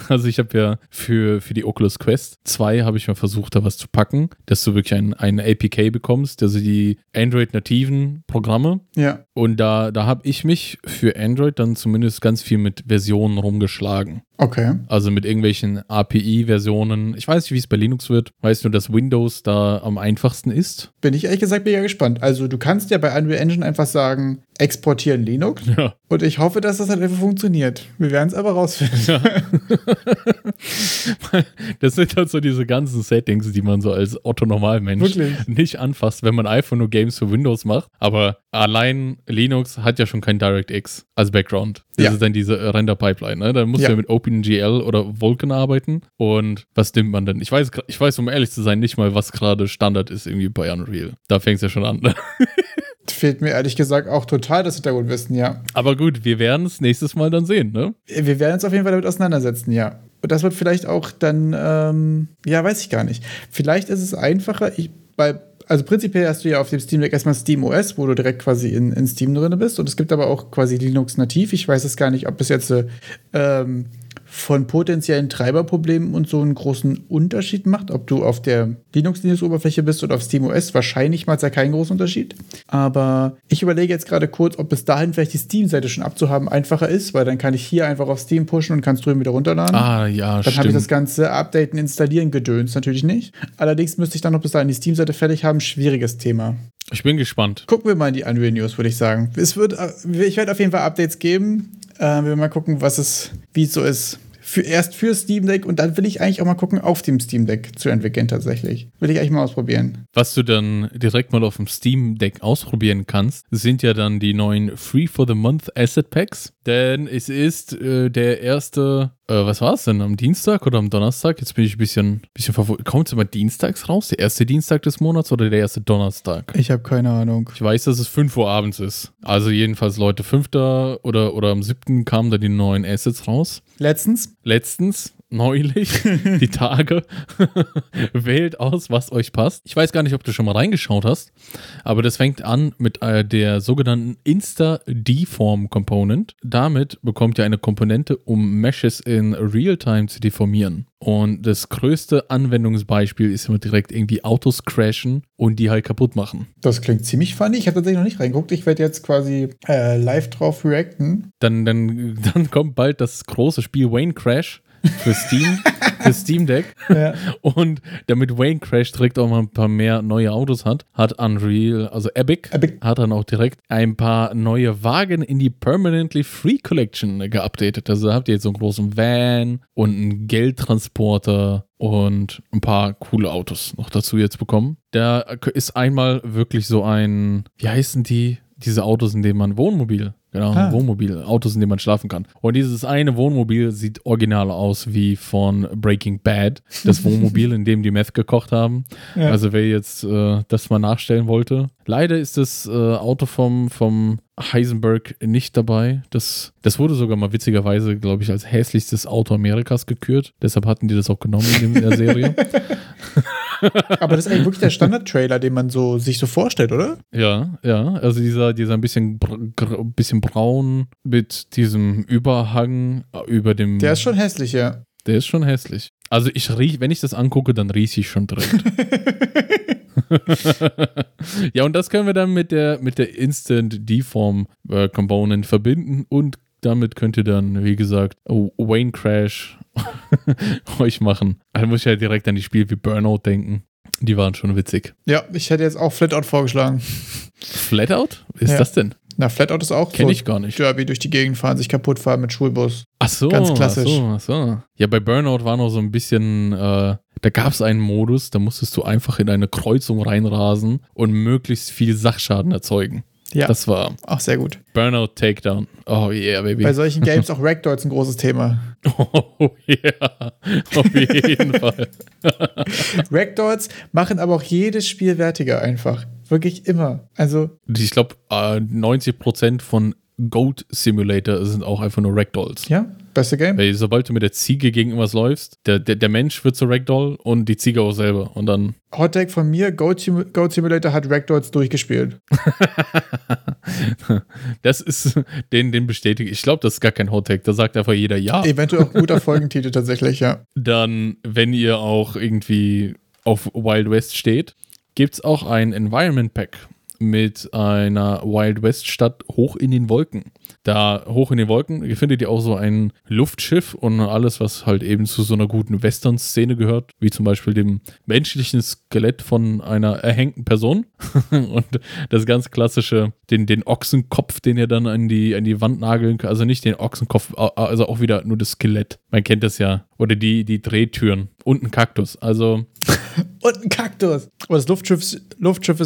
Also ich habe ja für die Oculus Quest 2 habe ich mal versucht, da was zu packen, dass du wirklich einen APK bekommst, also die Android-nativen Programme. Ja. Und da habe ich mich für Android dann zumindest ganz viel mit Versionen rumgeschlagen. Okay. Also mit irgendwelchen API-Versionen. Ich weiß nicht, wie es bei Linux wird. Weißt du, dass Windows da am einfachsten ist? Bin ich ehrlich gesagt mega gespannt. Also du kannst ja bei Unreal Engine einfach sagen, exportieren Linux. Ja. Und ich hoffe, dass das halt einfach funktioniert. Wir werden es aber rausfinden. Ja. Das sind halt so diese ganzen Settings, die man so als Otto-Normalmensch nicht anfasst, wenn man einfach nur Games für Windows macht. Aber allein Linux hat ja schon kein DirectX als Background. Das ist dann diese Render-Pipeline. Ne? Da musst du ja mit OpenGL oder Vulkan arbeiten. Und was nimmt man denn? Ich weiß, um ehrlich zu sein, nicht mal, was gerade Standard ist irgendwie bei Unreal. Da fängt es ja schon an. Ne? Fehlt mir ehrlich gesagt auch total das Hintergrundwissen, ja. Aber gut, wir werden es nächstes Mal dann sehen, ne? Wir werden uns auf jeden Fall damit auseinandersetzen, ja. Und das wird vielleicht auch dann, weiß ich gar nicht. Vielleicht ist es einfacher, also prinzipiell hast du ja auf dem Steam Deck erstmal Steam OS, wo du direkt quasi in Steam drin bist. Und es gibt aber auch quasi Linux nativ. Ich weiß es gar nicht, ob bis jetzt von potenziellen Treiberproblemen und so einen großen Unterschied macht, ob du auf der Linux-Oberfläche bist oder auf SteamOS. Wahrscheinlich macht es ja keinen großen Unterschied. Aber ich überlege jetzt gerade kurz, ob bis dahin vielleicht die Steam-Seite schon abzuhaben einfacher ist, weil dann kann ich hier einfach auf Steam pushen und kann es drüben wieder runterladen. Ah, ja, stimmt. Dann habe ich das ganze Updaten, Installieren, Gedöns natürlich nicht. Allerdings müsste ich dann noch bis dahin die Steam-Seite fertig haben. Schwieriges Thema. Ich bin gespannt. Gucken wir mal in die Unreal News, würde ich sagen. Ich werde auf jeden Fall Updates geben. Wir werden mal gucken, wie es so ist. Erst für Steam Deck und dann will ich eigentlich auch mal gucken, auf dem Steam Deck zu entwickeln tatsächlich. Will ich eigentlich mal ausprobieren. Was du dann direkt mal auf dem Steam Deck ausprobieren kannst, sind ja dann die neuen Free for the Month Asset Packs. Denn es ist der erste, was war es denn, am Dienstag oder am Donnerstag? Jetzt bin ich ein bisschen verfolgt. Kommt es immer dienstags raus? Der erste Dienstag des Monats oder der erste Donnerstag? Ich habe keine Ahnung. Ich weiß, dass es 5 Uhr abends ist. Also jedenfalls, Leute, 5. oder am 7. kamen da die neuen Assets raus. Letztens. Neulich, die Tage, wählt aus, was euch passt. Ich weiß gar nicht, ob du schon mal reingeschaut hast, aber das fängt an mit der sogenannten Insta-Deform-Component. Damit bekommt ihr eine Komponente, um Meshes in Realtime zu deformieren. Und das größte Anwendungsbeispiel ist immer direkt irgendwie Autos crashen und die halt kaputt machen. Das klingt ziemlich funny. Ich habe tatsächlich noch nicht reingeguckt. Ich werde jetzt quasi live drauf reacten. Dann kommt bald das große Spiel Wayne Crash. Für Steam Deck. Ja. Und damit Wayne Crash direkt auch mal ein paar mehr neue Autos hat Unreal, also Epic hat dann auch direkt ein paar neue Wagen in die Permanently Free Collection geupdatet. Also da habt ihr jetzt so einen großen Van und einen Geldtransporter und ein paar coole Autos noch dazu jetzt bekommen. Da ist einmal wirklich so ein, wie heißen die? Diese Autos, in denen man Wohnmobil, genau, Wohnmobil, Autos, in denen man schlafen kann. Und dieses eine Wohnmobil sieht original aus wie von Breaking Bad, das Wohnmobil, in dem die Meth gekocht haben. Ja. Also wer jetzt das mal nachstellen wollte. Leider ist das Auto vom Heisenberg nicht dabei. Das wurde sogar mal witzigerweise, glaube ich, als hässlichstes Auto Amerikas gekürt. Deshalb hatten die das auch genommen in der Serie. Aber das ist eigentlich wirklich der Standard-Trailer, den man so, sich so vorstellt, oder? Ja. Also dieser ein bisschen braun mit diesem Überhang über dem... Der ist schon hässlich, ja. Der ist schon hässlich. Also wenn ich das angucke, dann rieche ich schon direkt. Ja, und das können wir dann mit der Instant Deform Component verbinden und damit könnt ihr dann, wie gesagt, Wayne Crash euch machen. Also muss ich ja direkt an die Spiele wie Burnout denken. Die waren schon witzig. Ja, ich hätte jetzt auch Flatout vorgeschlagen. Flatout? Was ist das denn? Na, Flatout ist auch Kenn so ich gar nicht. Derby durch die Gegend fahren, sich kaputt fahren mit Schulbus. Ach so. Ganz klassisch. Ach so. Ja, bei Burnout war noch so ein bisschen... Da gab es einen Modus, da musstest du einfach in eine Kreuzung reinrasen und möglichst viel Sachschaden erzeugen. Ja, das war auch sehr gut. Burnout Takedown. Oh yeah, baby. Bei solchen Games auch Ragdoll ist ein großes Thema. Oh yeah, auf jeden Fall. Ragdolls machen aber auch jedes Spiel wertiger einfach. Wirklich immer. Also ich glaube, 90% von Goat Simulator sind auch einfach nur Ragdolls. Ja, beste Game. Weil sobald du mit der Ziege gegen irgendwas läufst, der Mensch wird so Ragdoll und die Ziege auch selber. Und dann. Hot Take von mir: Goat Simulator hat Ragdolls durchgespielt. Das ist, den bestätige ich. Ich glaube, das ist gar kein Hot Take. Da sagt einfach jeder ja. Eventuell auch ein guter Folgentitel tatsächlich, ja. Dann, wenn ihr auch irgendwie auf Wild West steht, gibt es auch ein Environment Pack. Mit einer Wild West Stadt hoch in den Wolken. Da hoch in den Wolken findet ihr auch so ein Luftschiff und alles, was halt eben zu so einer guten Western-Szene gehört, wie zum Beispiel dem menschlichen Skelett von einer erhängten Person und das ganz klassische, den Ochsenkopf, den ihr dann an die Wand nageln könnt. Also nicht den Ochsenkopf, also auch wieder nur das Skelett. Man kennt das ja. Oder die Drehtüren. Und ein Kaktus. Also... Und ein Kaktus. Aber das Luftschiff ist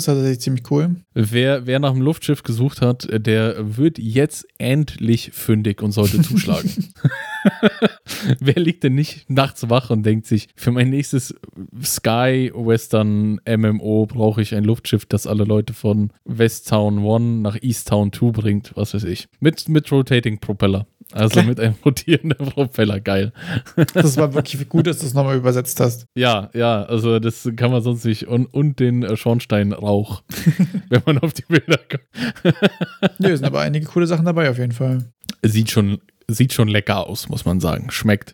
tatsächlich ziemlich cool. Wer nach dem Luftschiff gesucht hat, der wird jetzt endlich fündig und sollte zuschlagen. Wer liegt denn nicht nachts wach und denkt sich, für mein nächstes Sky-Western-MMO brauche ich ein Luftschiff, das alle Leute von Westtown 1 nach Easttown 2 bringt, was weiß ich. Mit Rotating Propeller. Also mit einem rotierenden Propeller, geil. Das war wirklich gut, dass du es nochmal übersetzt hast. Ja, also das kann man sonst nicht. Und den Schornsteinrauch, wenn man auf die Bilder kommt. Nö, sind aber einige coole Sachen dabei auf jeden Fall. Sieht schon Sieht schon lecker aus, muss man sagen. Schmeckt.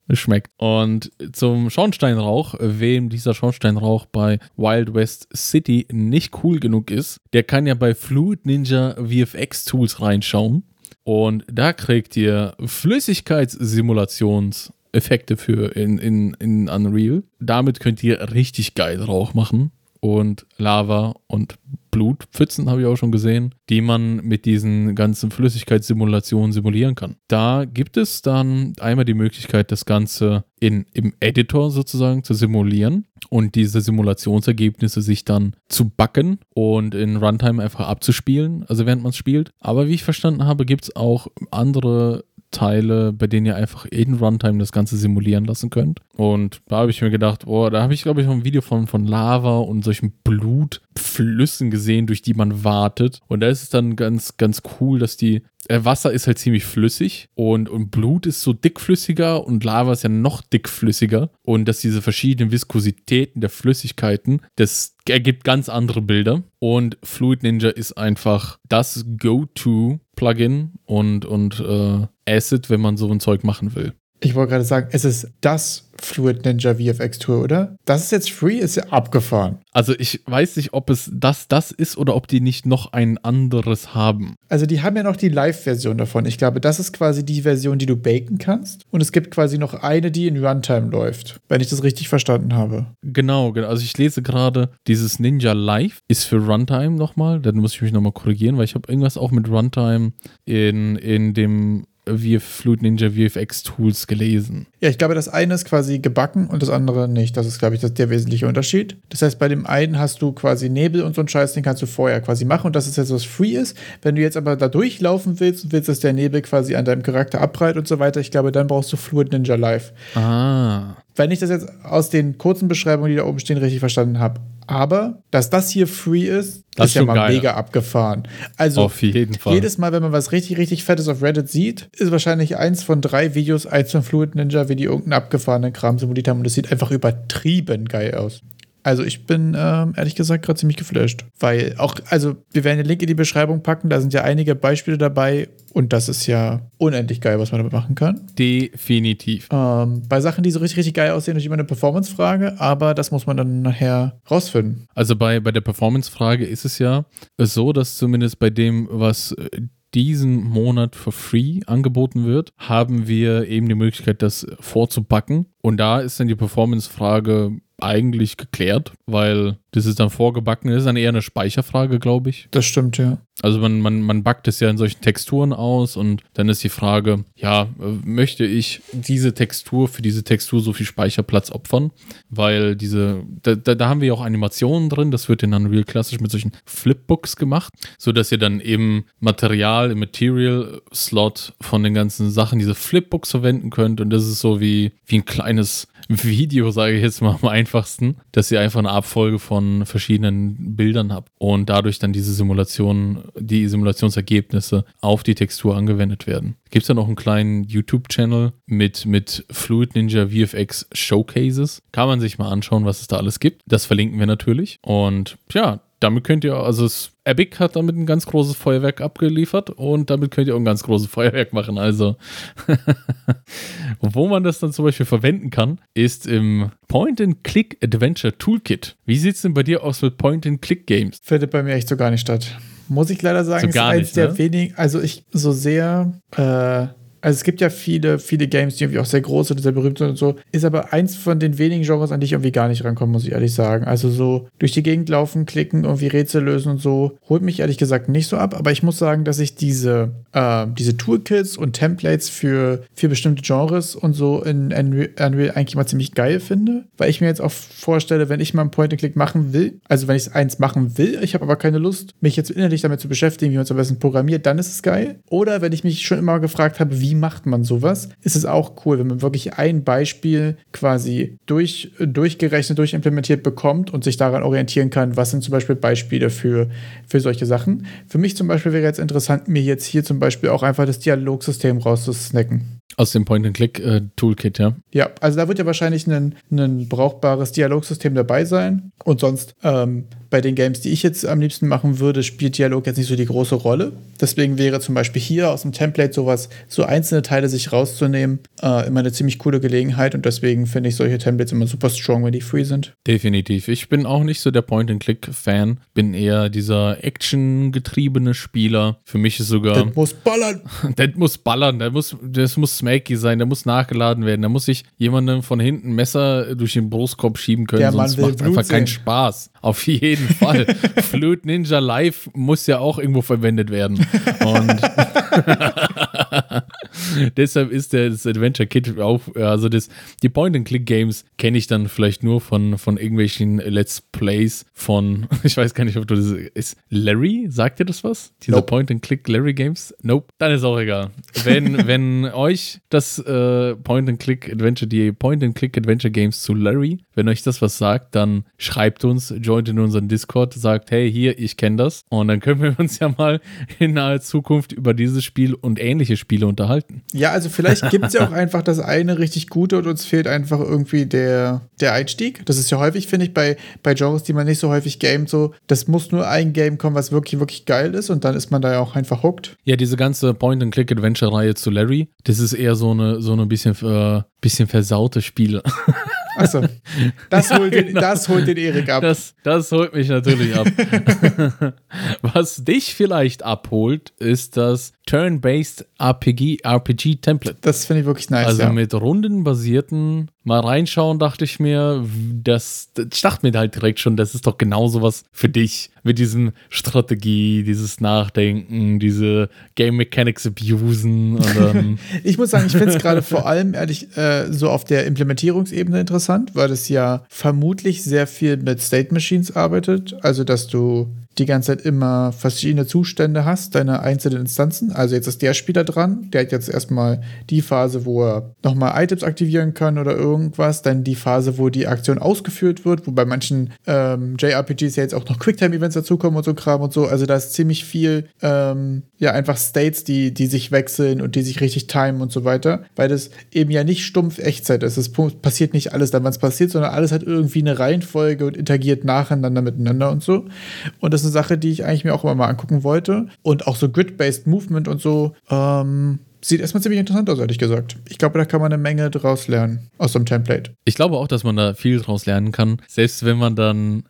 Und zum Schornsteinrauch, wem dieser Schornsteinrauch bei Wild West City nicht cool genug ist, der kann ja bei Fluid Ninja VFX Tools reinschauen. Und da kriegt ihr Flüssigkeitssimulationseffekte für in Unreal. Damit könnt ihr richtig geil Rauch machen. Und Lava und Blutpfützen habe ich auch schon gesehen, die man mit diesen ganzen Flüssigkeitssimulationen simulieren kann. Da gibt es dann einmal die Möglichkeit, das Ganze im Editor sozusagen zu simulieren und diese Simulationsergebnisse sich dann zu backen und in Runtime einfach abzuspielen, also während man es spielt. Aber wie ich verstanden habe, gibt es auch andere Teile, bei denen ihr einfach in Runtime das Ganze simulieren lassen könnt. Und da habe ich mir gedacht, da habe ich, glaube ich, noch ein Video von Lava und solchen Blutflüssen gesehen, durch die man wartet. Und da ist es dann ganz, ganz cool, dass die Wasser ist halt ziemlich flüssig und Blut ist so dickflüssiger und Lava ist ja noch dickflüssiger und dass diese verschiedenen Viskositäten der Flüssigkeiten, das ergibt ganz andere Bilder und Fluid Ninja ist einfach das Go-To-Plugin und Asset, wenn man so ein Zeug machen will. Ich wollte gerade sagen, es ist das Fluid Ninja VFX Tool, oder? Das ist jetzt free, ist ja abgefahren. Also ich weiß nicht, ob es das ist oder ob die nicht noch ein anderes haben. Also die haben ja noch die Live-Version davon. Ich glaube, das ist quasi die Version, die du baken kannst. Und es gibt quasi noch eine, die in Runtime läuft, wenn ich das richtig verstanden habe. Genau. Also ich lese gerade, dieses Ninja Live ist für Runtime nochmal. Dann muss ich mich nochmal korrigieren, weil ich habe irgendwas auch mit Runtime in dem Fluid Ninja VFX Tools gelesen. Ja, ich glaube, das eine ist quasi gebacken und das andere nicht. Das ist, glaube ich, der wesentliche Unterschied. Das heißt, bei dem einen hast du quasi Nebel und so einen Scheiß, den kannst du vorher quasi machen und das ist jetzt, was free ist. Wenn du jetzt aber da durchlaufen willst und willst, dass der Nebel quasi an deinem Charakter abprallt und so weiter, ich glaube, dann brauchst du Fluid Ninja Live. Ah. Wenn ich das jetzt aus den kurzen Beschreibungen, die da oben stehen, richtig verstanden habe. Aber, dass das hier free ist, das ist ja mal geil. Mega abgefahren. Also, auf jeden Fall. Jedes Mal, wenn man was richtig, richtig Fettes auf Reddit sieht, ist wahrscheinlich eins von Fluid Ninja, wie die irgendeinen abgefahrenen Kram simuliert haben. Und es sieht einfach übertrieben geil aus. Also ich bin, ehrlich gesagt, gerade ziemlich geflasht. Weil auch, also wir werden den Link in die Beschreibung packen, da sind ja einige Beispiele dabei und das ist ja unendlich geil, was man damit machen kann. Definitiv. Bei Sachen, die so richtig, richtig geil aussehen, ist immer eine Performance-Frage, aber das muss man dann nachher rausfinden. Also bei der Performance-Frage ist es ja so, dass zumindest bei dem, was diesen Monat for free angeboten wird, haben wir eben die Möglichkeit, das vorzupacken. Und da ist dann die Performance-Frage eigentlich geklärt, weil das ist dann vorgebacken, das ist dann eher eine Speicherfrage, glaube ich. Das stimmt, ja. Also man backt es ja in solchen Texturen aus und dann ist die Frage, ja, möchte ich für diese Textur so viel Speicherplatz opfern? Weil da haben wir ja auch Animationen drin, das wird in Unreal klassisch mit solchen Flipbooks gemacht, sodass ihr dann eben im Material-Slot von den ganzen Sachen diese Flipbooks verwenden könnt und das ist so wie ein kleines Video, sage ich jetzt mal am einfachsten, dass ihr einfach eine Abfolge von verschiedenen Bildern habt und dadurch dann die Simulationsergebnisse auf die Textur angewendet werden. Gibt es dann auch einen kleinen YouTube-Channel mit Fluid Ninja VFX Showcases. Kann man sich mal anschauen, was es da alles gibt. Das verlinken wir natürlich. Und ja, damit könnt ihr, also Epic hat damit ein ganz großes Feuerwerk abgeliefert und damit könnt ihr auch ein ganz großes Feuerwerk machen. Also, wo man das dann zum Beispiel verwenden kann, ist im Point-and-Click-Adventure-Toolkit. Wie sieht es denn bei dir aus mit Point-and-Click-Games? Findet bei mir echt so gar nicht statt. Muss ich leider sagen, so gar ist eins nicht, der wenigen, also ich so sehr, also es gibt ja viele, viele Games, die irgendwie auch sehr groß sind und sehr berühmt sind und so. Ist aber eins von den wenigen Genres, an die ich irgendwie gar nicht rankomme, muss ich ehrlich sagen. Also so durch die Gegend laufen, klicken, irgendwie Rätsel lösen und so, holt mich ehrlich gesagt nicht so ab. Aber ich muss sagen, dass ich diese Toolkits und Templates für bestimmte Genres und so in Unreal eigentlich mal ziemlich geil finde. Weil ich mir jetzt auch vorstelle, wenn ich mal einen Point-and-Click machen will, also wenn ich eins machen will, ich habe aber keine Lust, mich jetzt innerlich damit zu beschäftigen, wie man es am besten programmiert, dann ist es geil. Oder wenn ich mich schon immer gefragt habe, wie macht man sowas, ist es auch cool, wenn man wirklich ein Beispiel quasi durchimplementiert bekommt und sich daran orientieren kann, was sind zum Beispiel Beispiele für solche Sachen. Für mich zum Beispiel wäre jetzt interessant, mir jetzt hier zum Beispiel auch einfach das Dialogsystem rauszusnacken. Aus dem Point-and-Click-Toolkit, ja? Ja, also da wird ja wahrscheinlich ein brauchbares Dialogsystem dabei sein und sonst bei den Games, die ich jetzt am liebsten machen würde, spielt Dialog jetzt nicht so die große Rolle. Deswegen wäre zum Beispiel hier aus dem Template sowas, so einzelne Teile sich rauszunehmen, immer eine ziemlich coole Gelegenheit. Und deswegen finde ich solche Templates immer super strong, wenn die free sind. Definitiv. Ich bin auch nicht so der Point-and-Click-Fan. Bin eher dieser Action-getriebene Spieler. Für mich ist sogar... Das muss ballern! Das muss smacky sein. Der muss nachgeladen werden. Da muss ich jemandem von hinten ein Messer durch den Brustkorb schieben können. Der sonst macht einfach keinen Spaß. Auf jeden Fall. Fluid Ninja Live muss ja auch irgendwo verwendet werden. Und deshalb ist das Adventure Kit auch, also die Point-and-Click-Games kenne ich dann vielleicht nur von irgendwelchen Let's Plays von, ich weiß gar nicht, ob du das ist. Larry, sagt dir das was? Diese nope. Point-and-Click-Larry-Games? Nope. Dann ist auch egal. Wenn euch das Point-and-Click-Adventure-Games zu Larry, wenn euch das was sagt, dann schreibt uns, joint in unseren Discord, sagt, hey, hier, ich kenne das. Und dann können wir uns ja mal in naher Zukunft über dieses Spiel und ähnliche Spiele unterhalten. Ja, also vielleicht gibt es ja auch einfach das eine richtig Gute und uns fehlt einfach irgendwie der Einstieg. Das ist ja häufig, finde ich, bei Genres, die man nicht so häufig gamet, so, das muss nur ein Game kommen, was wirklich, wirklich geil ist und dann ist man da ja auch einfach hooked. Ja, diese ganze Point-and-Click-Adventure-Reihe zu Larry, das ist eher so eine bisschen versaute Spiele. Achso, das holt den Erik ab. Das holt mich natürlich ab. Was dich vielleicht abholt, ist das Turn-Based RPG-Template. Das finde ich wirklich nice, also ja. Mit rundenbasierten, mal reinschauen, dachte ich mir, ich dachte mir halt direkt schon, das ist doch genau sowas für dich. Mit diesem Strategie, dieses Nachdenken, diese Game Mechanics abusen. Und dann ich muss sagen, ich finde es gerade vor allem, ehrlich, so auf der Implementierungsebene interessant, weil es ja vermutlich sehr viel mit State Machines arbeitet. Also, dass du die ganze Zeit immer verschiedene Zustände hast, deine einzelnen Instanzen. Also jetzt ist der Spieler dran, der hat jetzt erstmal die Phase, wo er nochmal Items aktivieren kann oder irgendwas, dann die Phase, wo die Aktion ausgeführt wird, wo bei manchen JRPGs ja jetzt auch noch Quicktime-Events dazukommen und so Kram und so. Also da ist ziemlich viel, einfach States, die sich wechseln und die sich richtig timen und so weiter, weil das eben ja nicht stumpf Echtzeit ist. Es passiert nicht alles dann, wann es passiert, sondern alles hat irgendwie eine Reihenfolge und interagiert nacheinander miteinander und so. Und das eine Sache, die ich eigentlich mir auch immer mal angucken wollte. Und auch so Grid-Based Movement und so, sieht erstmal ziemlich interessant aus, ehrlich gesagt. Ich glaube, da kann man eine Menge draus lernen, aus so einem Template. Ich glaube auch, dass man da viel draus lernen kann, selbst wenn man dann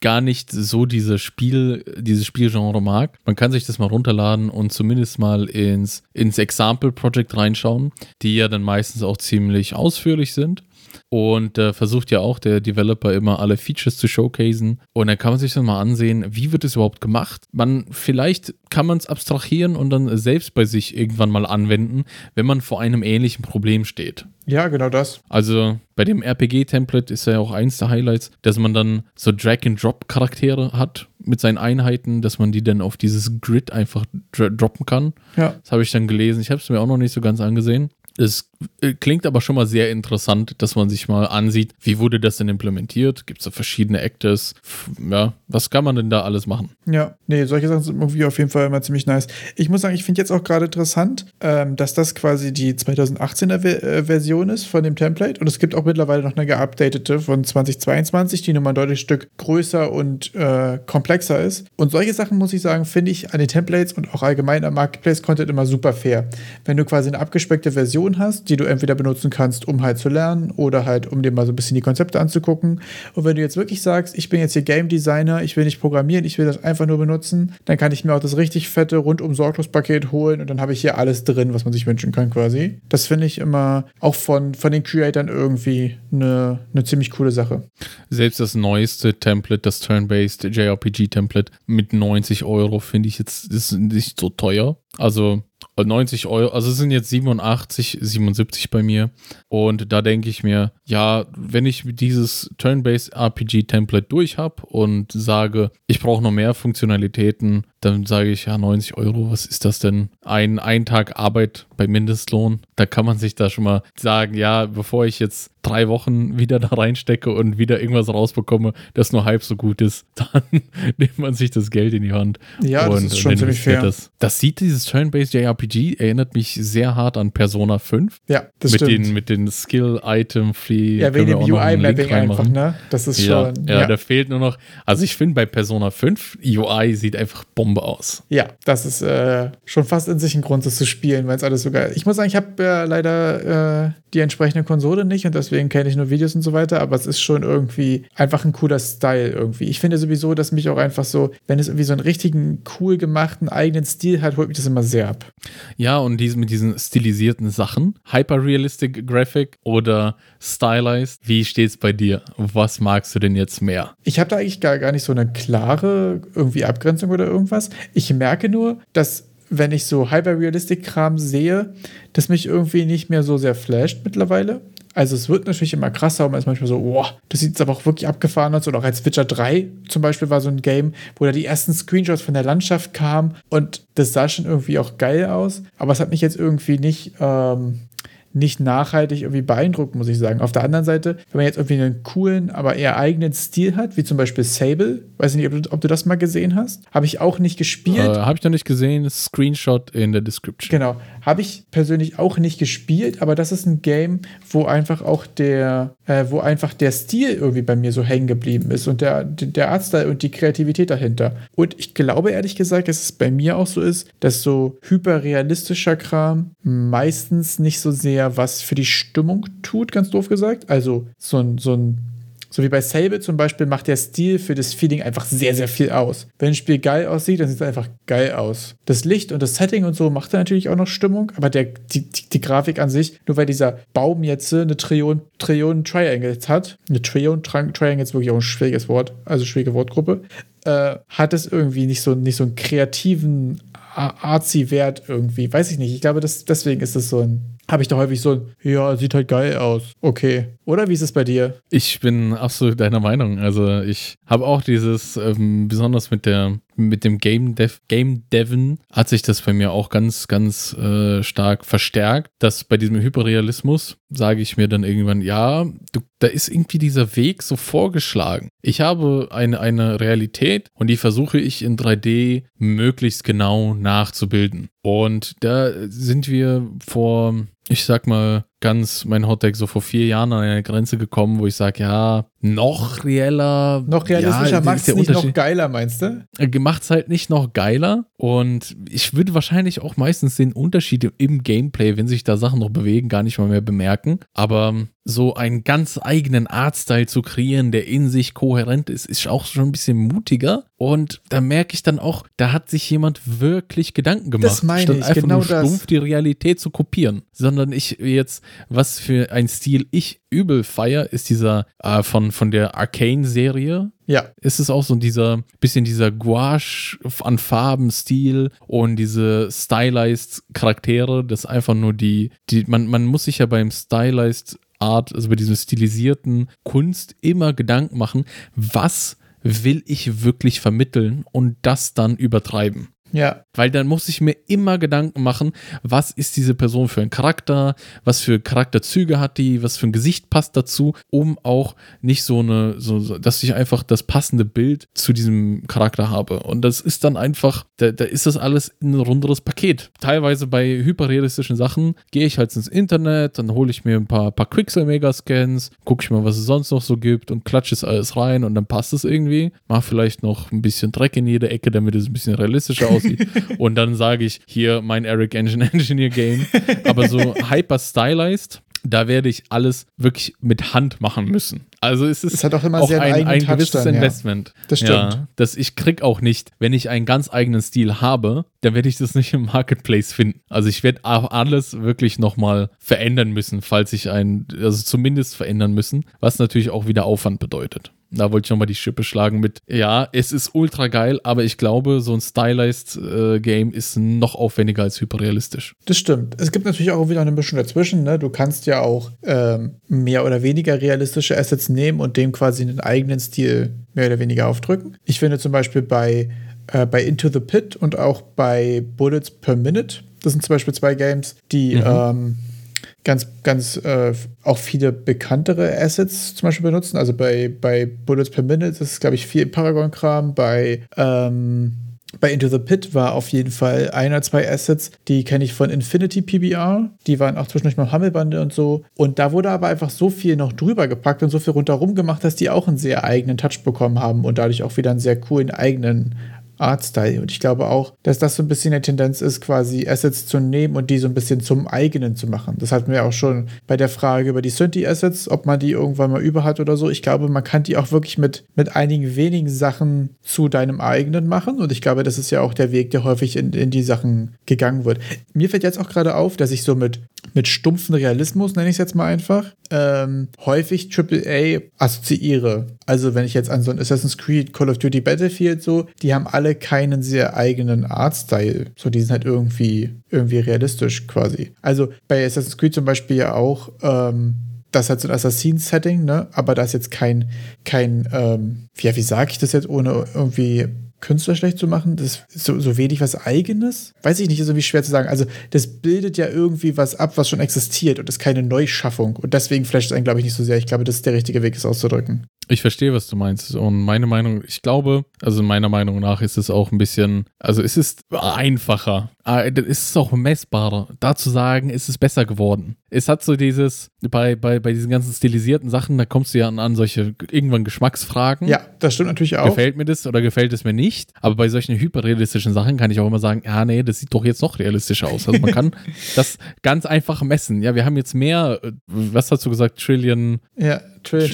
gar nicht so dieses Spielgenre mag. Man kann sich das mal runterladen und zumindest mal ins Example-Project reinschauen, die ja dann meistens auch ziemlich ausführlich sind. Und versucht ja auch der Developer immer alle Features zu showcasen. Und dann kann man sich dann mal ansehen, wie wird es überhaupt gemacht. Vielleicht kann man es abstrahieren und dann selbst bei sich irgendwann mal anwenden, wenn man vor einem ähnlichen Problem steht. Ja, genau das. Also bei dem RPG-Template ist ja auch eins der Highlights, dass man dann so Drag-and-Drop-Charaktere hat mit seinen Einheiten, dass man die dann auf dieses Grid einfach droppen kann. Ja. Das habe ich dann gelesen. Ich habe es mir auch noch nicht so ganz angesehen. Es klingt aber schon mal sehr interessant, dass man sich mal ansieht, wie wurde das denn implementiert? Gibt es da verschiedene Actors? Ja, was kann man denn da alles machen? Ja, nee, solche Sachen sind irgendwie auf jeden Fall immer ziemlich nice. Ich muss sagen, ich finde jetzt auch gerade interessant, dass das quasi die 2018er Version ist von dem Template und es gibt auch mittlerweile noch eine geupdatete von 2022, die nochmal ein deutliches Stück größer und komplexer ist. Und solche Sachen, muss ich sagen, finde ich an den Templates und auch allgemein am Marketplace-Content immer super fair. Wenn du quasi eine abgespeckte Version hast, die du entweder benutzen kannst, um halt zu lernen oder halt, um dir mal so ein bisschen die Konzepte anzugucken. Und wenn du jetzt wirklich sagst, ich bin jetzt hier Game Designer, ich will nicht programmieren, ich will das einfach nur benutzen, dann kann ich mir auch das richtig fette Rundum-Sorglos-Paket holen und dann habe ich hier alles drin, was man sich wünschen kann quasi. Das finde ich immer auch von den Creatern irgendwie eine ziemlich coole Sache. Selbst das neueste Template, das Turn-Based JRPG-Template mit 90 € finde ich jetzt, ist nicht so teuer. Also 90 €, also es sind jetzt 87, 77 bei mir und da denke ich mir, ja, wenn ich dieses Turn-Based RPG-Template durch habe und sage, ich brauche noch mehr Funktionalitäten, dann sage ich, ja, 90 €, was ist das denn? Ein Tag Arbeit bei Mindestlohn, da kann man sich da schon mal sagen, ja, bevor ich jetzt 3 Wochen wieder da reinstecke und wieder irgendwas rausbekomme, das nur halb so gut ist, dann nimmt man sich das Geld in die Hand. Ja, das ist schon ziemlich fair. Das sieht dieses Turn-Based JRPG, erinnert mich sehr hart an Persona 5. Ja, das stimmt. Mit den Skill-Item-Free. Ja, wegen dem UI-Mapping einfach, ne? Das ist schon. Ja, da fehlt nur noch. Also ich finde, bei Persona 5, UI sieht einfach Bombe aus. Ja, das ist schon fast in sich ein Grund, das zu spielen, weil es alles so geil ist. Ich muss sagen, ich habe leider die entsprechende Konsole nicht und deswegen kenne ich nur Videos und so weiter, aber es ist schon irgendwie einfach ein cooler Style irgendwie. Ich finde sowieso, dass mich auch einfach so, wenn es irgendwie so einen richtigen, cool gemachten eigenen Stil hat, holt mich das immer sehr ab. Ja, und mit diesen stilisierten Sachen, Hyper-Realistic Graphic oder Stylized, wie steht's bei dir? Was magst du denn jetzt mehr? Ich habe da eigentlich gar nicht so eine klare irgendwie Abgrenzung oder irgendwas. Ich merke nur, dass wenn ich so Hyper-Realistic-Kram sehe, das mich irgendwie nicht mehr so sehr flasht mittlerweile. Also es wird natürlich immer krasser und man ist manchmal so, boah, das sieht jetzt aber auch wirklich abgefahren aus. Oder auch als Witcher 3 zum Beispiel war so ein Game, wo da die ersten Screenshots von der Landschaft kamen und das sah schon irgendwie auch geil aus. Aber es hat mich jetzt irgendwie nicht nachhaltig irgendwie beeindruckt, muss ich sagen. Auf der anderen Seite, wenn man jetzt irgendwie einen coolen, aber eher eigenen Stil hat, wie zum Beispiel Sable, weiß ich nicht, ob du das mal gesehen hast, habe ich auch nicht gespielt. Habe ich noch nicht gesehen, Screenshot in der Description. Genau, habe ich persönlich auch nicht gespielt, aber das ist ein Game, wo einfach auch der Stil irgendwie bei mir so hängen geblieben ist und der Artstyle und die Kreativität dahinter. Und ich glaube ehrlich gesagt, dass es bei mir auch so ist, dass so hyperrealistischer Kram meistens nicht so sehr was für die Stimmung tut, ganz doof gesagt. Also so wie bei Sable zum Beispiel macht der Stil für das Feeling einfach sehr, sehr viel aus. Wenn ein Spiel geil aussieht, dann sieht es einfach geil aus. Das Licht und das Setting und so macht da natürlich auch noch Stimmung, aber die Grafik an sich, nur weil dieser Baum jetzt eine Trillion Triangles hat, eine Trillion Triangle ist wirklich auch ein schwieriges Wort, also schwierige Wortgruppe, hat es irgendwie nicht so einen kreativen Arzi-Wert irgendwie, weiß ich nicht. Ich glaube, deswegen ist es so ein habe ich da häufig so ein, ja, sieht halt geil aus. Okay. Oder wie ist es bei dir? Ich bin absolut deiner Meinung. Also ich habe auch dieses, besonders mit dem Game Devon hat sich das bei mir auch ganz, ganz stark verstärkt, dass bei diesem Hyperrealismus sage ich mir dann irgendwann, ja, da ist irgendwie dieser Weg so vorgeschlagen. Ich habe eine Realität und die versuche ich in 3D möglichst genau nachzubilden. Und da sind wir mein Hot Take so vor 4 Jahren an eine Grenze gekommen, wo ich sage, ja, noch reeller. Noch realistischer, ja, macht es nicht noch geiler, meinst du? Macht es halt nicht noch geiler und ich würde wahrscheinlich auch meistens den Unterschied im Gameplay, wenn sich da Sachen noch bewegen, gar nicht mal mehr bemerken, aber so einen ganz eigenen Artstyle zu kreieren, der in sich kohärent ist, ist auch schon ein bisschen mutiger und da merke ich dann auch, da hat sich jemand wirklich Gedanken gemacht, das meine statt ich, einfach genau nur stumpf das. Die Realität zu kopieren, sondern was für ein Stil ich übel feier, ist dieser von der Arcane-Serie. Ja. Ist es auch so dieser Gouache an Farben-Stil und diese stylized Charaktere, das einfach nur man muss sich ja beim stylized Art, also bei diesem stilisierten Kunst immer Gedanken machen, was will ich wirklich vermitteln und das dann übertreiben. Ja. Weil dann muss ich mir immer Gedanken machen, was ist diese Person für ein Charakter, was für Charakterzüge hat die, was für ein Gesicht passt dazu, um auch nicht dass ich einfach das passende Bild zu diesem Charakter habe. Und das ist dann einfach, da ist das alles ein runderes Paket. Teilweise bei hyperrealistischen Sachen gehe ich halt ins Internet, dann hole ich mir ein paar Quixel-Mega-Scans, gucke ich mal, was es sonst noch so gibt und klatsche es alles rein und dann passt es irgendwie. Mach vielleicht noch ein bisschen Dreck in jede Ecke, damit es ein bisschen realistischer aussieht. Und dann sage ich, hier mein Eric Engineer Game, aber so hyper stylized, da werde ich alles wirklich mit Hand machen müssen. Also es ist auch immer auch sehr ein gewisses dann, Investment. Ja. Das stimmt. Ja, dass ich krieg auch nicht, wenn ich einen ganz eigenen Stil habe, dann werde ich das nicht im Marketplace finden. Also ich werde auch alles wirklich nochmal verändern müssen, zumindest verändern müssen, was natürlich auch wieder Aufwand bedeutet. Da wollte ich nochmal die Schippe schlagen mit, ja, es ist ultra geil, aber ich glaube, so ein stylized Game ist noch aufwendiger als hyperrealistisch. Das stimmt. Es gibt natürlich auch wieder eine Mischung dazwischen, ne? Du kannst ja auch mehr oder weniger realistische Assets nehmen und dem quasi einen eigenen Stil mehr oder weniger aufdrücken. Ich finde zum Beispiel bei Into the Pit und auch bei Bullets per Minute, das sind zum Beispiel 2 Games, die ganz auch viele bekanntere Assets zum Beispiel benutzen. Also bei Bullets per Minute ist, glaube ich, viel Paragon-Kram. Bei Into the Pit war auf jeden Fall ein oder zwei Assets, die kenne ich von Infinity PBR, die waren auch zwischendurch mal Hammelbande und so, und da wurde aber einfach so viel noch drüber gepackt und so viel rundherum gemacht, dass die auch einen sehr eigenen Touch bekommen haben und dadurch auch wieder einen sehr coolen eigenen Artstyle. Und ich glaube auch, dass das so ein bisschen eine Tendenz ist, quasi Assets zu nehmen und die so ein bisschen zum eigenen zu machen. Das hatten wir auch schon bei der Frage über die Synthi-Assets, ob man die irgendwann mal über hat oder so. Ich glaube, man kann die auch wirklich mit einigen wenigen Sachen zu deinem eigenen machen. Und ich glaube, das ist ja auch der Weg, der häufig in die Sachen gegangen wird. Mir fällt jetzt auch gerade auf, dass ich so mit stumpfen Realismus, nenne ich es jetzt mal einfach, häufig AAA assoziiere. Also wenn ich jetzt an so ein Assassin's Creed, Call of Duty, Battlefield so, die haben alle keinen sehr eigenen Artstyle. So, die sind halt irgendwie realistisch quasi. Also bei Assassin's Creed zum Beispiel ja auch, das ist halt so ein Assassinen-Setting, ne? Aber da ist jetzt kein, wie sage ich das jetzt, ohne irgendwie Künstler schlecht zu machen, das ist so wenig was Eigenes. Weiß ich nicht, ist irgendwie schwer zu sagen. Also das bildet ja irgendwie was ab, was schon existiert und ist keine Neuschaffung. Und deswegen flasht es einen, glaube ich, nicht so sehr. Ich glaube, das ist der richtige Weg, es auszudrücken. Ich verstehe, was du meinst. Und meiner Meinung nach ist es auch ein bisschen, also es ist einfacher. Es ist auch messbarer. Da zu sagen, es ist besser geworden. Es hat so dieses, bei diesen ganzen stilisierten Sachen, da kommst du ja an solche irgendwann Geschmacksfragen. Ja, das stimmt natürlich auch. Gefällt mir das oder gefällt es mir nicht? Aber bei solchen hyperrealistischen Sachen kann ich auch immer sagen, ja, nee, das sieht doch jetzt noch realistischer aus. Also man kann das ganz einfach messen. Ja, wir haben jetzt mehr, was hast du gesagt, Trillion? Ja, Trillion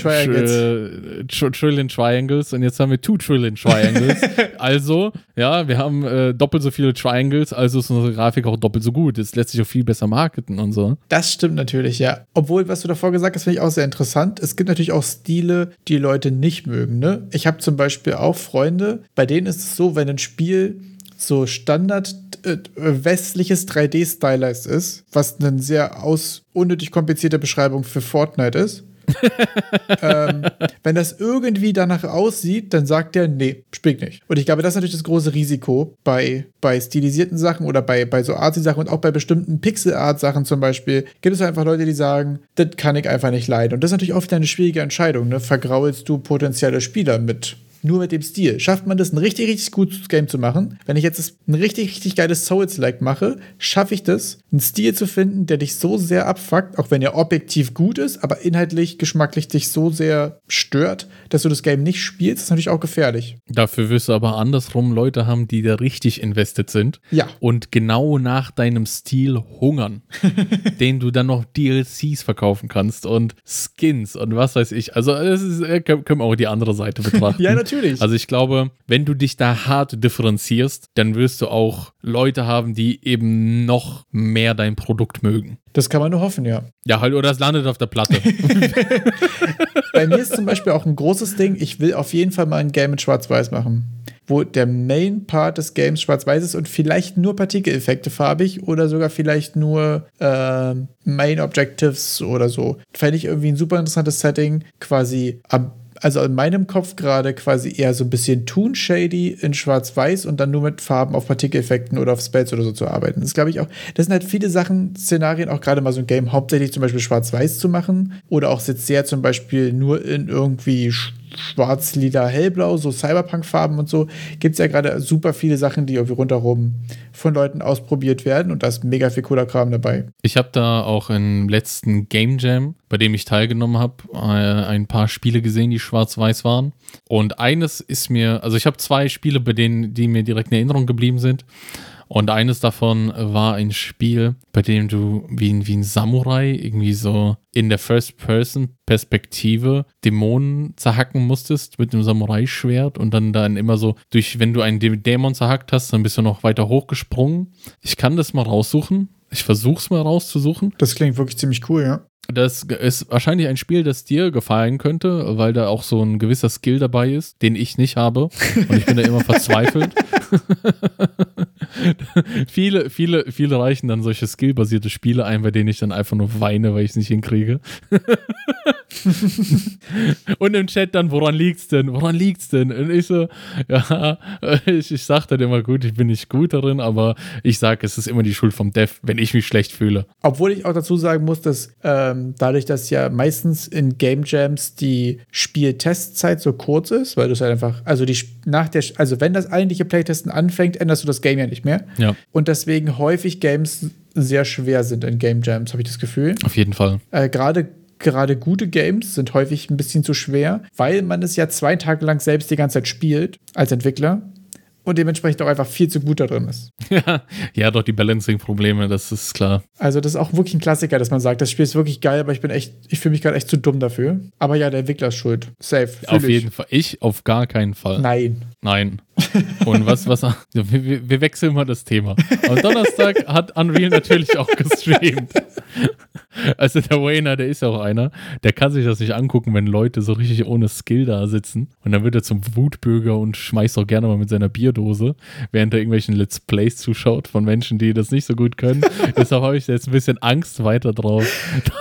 Triangles, und jetzt haben wir 2 Trillion Triangles. Also, ja, wir haben doppelt so viele Triangles, also ist unsere Grafik auch doppelt so gut. Das lässt sich auch viel besser marketen und so. Das stimmt natürlich, ja. Obwohl, was du davor gesagt hast, finde ich auch sehr interessant. Es gibt natürlich auch Stile, die Leute nicht mögen, ne? Ich habe zum Beispiel auch Freunde, bei denen ist es so, wenn ein Spiel so Standard westliches 3D-Stylized ist, was eine sehr unnötig komplizierte Beschreibung für Fortnite ist, wenn das irgendwie danach aussieht, dann sagt der, nee, spielt nicht. Und ich glaube, das ist natürlich das große Risiko bei stilisierten Sachen oder bei so Artsy-Sachen und auch bei bestimmten Pixel-Art-Sachen zum Beispiel, gibt es einfach Leute, die sagen, das kann ich einfach nicht leiden. Und das ist natürlich oft eine schwierige Entscheidung, ne? Vergraulst du potenzielle Spieler nur mit dem Stil? Schafft man das, ein richtig, richtig gutes Game zu machen? Wenn ich jetzt ein richtig, richtig geiles Souls-like mache, schaffe ich das, einen Stil zu finden, der dich so sehr abfuckt, auch wenn er objektiv gut ist, aber inhaltlich, geschmacklich dich so sehr stört, dass du das Game nicht spielst? Das ist natürlich auch gefährlich. Dafür wirst du aber andersrum Leute haben, die da richtig invested sind. Ja. Und genau nach deinem Stil hungern, den du dann noch DLCs verkaufen kannst und Skins und was weiß ich. Also das können wir auch die andere Seite betrachten. Ja, natürlich. Also ich glaube, wenn du dich da hart differenzierst, dann wirst du auch Leute haben, die eben noch mehr dein Produkt mögen. Das kann man nur hoffen, ja. Ja, halt, oder es landet auf der Platte. Bei mir ist zum Beispiel auch ein großes Ding, ich will auf jeden Fall mal ein Game mit Schwarz-Weiß machen, wo der Main-Part des Games schwarz-weiß ist und vielleicht nur Partikeleffekte farbig oder sogar vielleicht nur Main-Objectives oder so. Fände ich irgendwie ein super interessantes Setting, quasi also in meinem Kopf gerade quasi eher so ein bisschen Toon-Shady in Schwarz-Weiß und dann nur mit Farben auf Partikeleffekten oder auf Spells oder so zu arbeiten. Das glaube ich auch. Das sind halt viele Sachen, Szenarien, auch gerade mal so ein Game hauptsächlich zum Beispiel Schwarz-Weiß zu machen oder auch jetzt sehr zum Beispiel nur in irgendwie Schwarz, Lila, Hellblau, so Cyberpunk-Farben und so. Gibt es ja gerade super viele Sachen, die irgendwie rundherum von Leuten ausprobiert werden, und da ist mega viel cooler Kram dabei. Ich habe da auch im letzten Game Jam, bei dem ich teilgenommen habe, ein paar Spiele gesehen, die schwarz-weiß waren. Und eines ist mir, also ich habe 2 Spiele, bei denen, die mir direkt in Erinnerung geblieben sind. Und eines davon war ein Spiel, bei dem du wie ein Samurai irgendwie so in der First-Person-Perspektive Dämonen zerhacken musstest mit einem Samurai-Schwert und dann immer so, wenn du einen Dämon zerhackt hast, dann bist du noch weiter hochgesprungen. Ich kann das mal raussuchen. Ich versuch's mal rauszusuchen. Das klingt wirklich ziemlich cool, ja. Das ist wahrscheinlich ein Spiel, das dir gefallen könnte, weil da auch so ein gewisser Skill dabei ist, den ich nicht habe. Und ich bin da immer verzweifelt. Viele reichen dann solche skillbasierte Spiele ein, bei denen ich dann einfach nur weine, weil ich es nicht hinkriege. Und im Chat dann, woran liegt's denn? Woran liegt's denn? Und ich so, ja, ich sag dann immer, gut, ich bin nicht gut darin, aber ich sag, es ist immer die Schuld vom Dev, wenn ich mich schlecht fühle. Obwohl ich auch dazu sagen muss, dass dadurch, dass ja meistens in Game Jams die Spieltestzeit so kurz ist, weil du es halt einfach, also die nach der, also wenn das eigentliche Playtesten anfängt, änderst du das Game ja nicht mehr. Ja. Und deswegen häufig Games sehr schwer sind in Game Jams, habe ich das Gefühl. Auf jeden Fall. Gerade gute Games sind häufig ein bisschen zu schwer, weil man es ja 2 Tage lang selbst die ganze Zeit spielt als Entwickler und dementsprechend auch einfach viel zu gut da drin ist. Ja, doch, die Balancing-Probleme, das ist klar. Also das ist auch wirklich ein Klassiker, dass man sagt, das Spiel ist wirklich geil, aber ich fühle mich gerade echt zu dumm dafür. Aber ja, der Entwickler ist schuld. Safe. Auf jeden Fall. Ich auf gar keinen Fall. Nein. Und was? Wir wechseln mal das Thema. Am Donnerstag hat Unreal natürlich auch gestreamt. Also der Wayner, der ist ja auch einer, der kann sich das nicht angucken, wenn Leute so richtig ohne Skill da sitzen. Und dann wird er zum Wutbürger und schmeißt auch gerne mal mit seiner Bierdose, während er irgendwelchen Let's Plays zuschaut von Menschen, die das nicht so gut können. Deshalb habe ich jetzt ein bisschen Angst weiter drauf,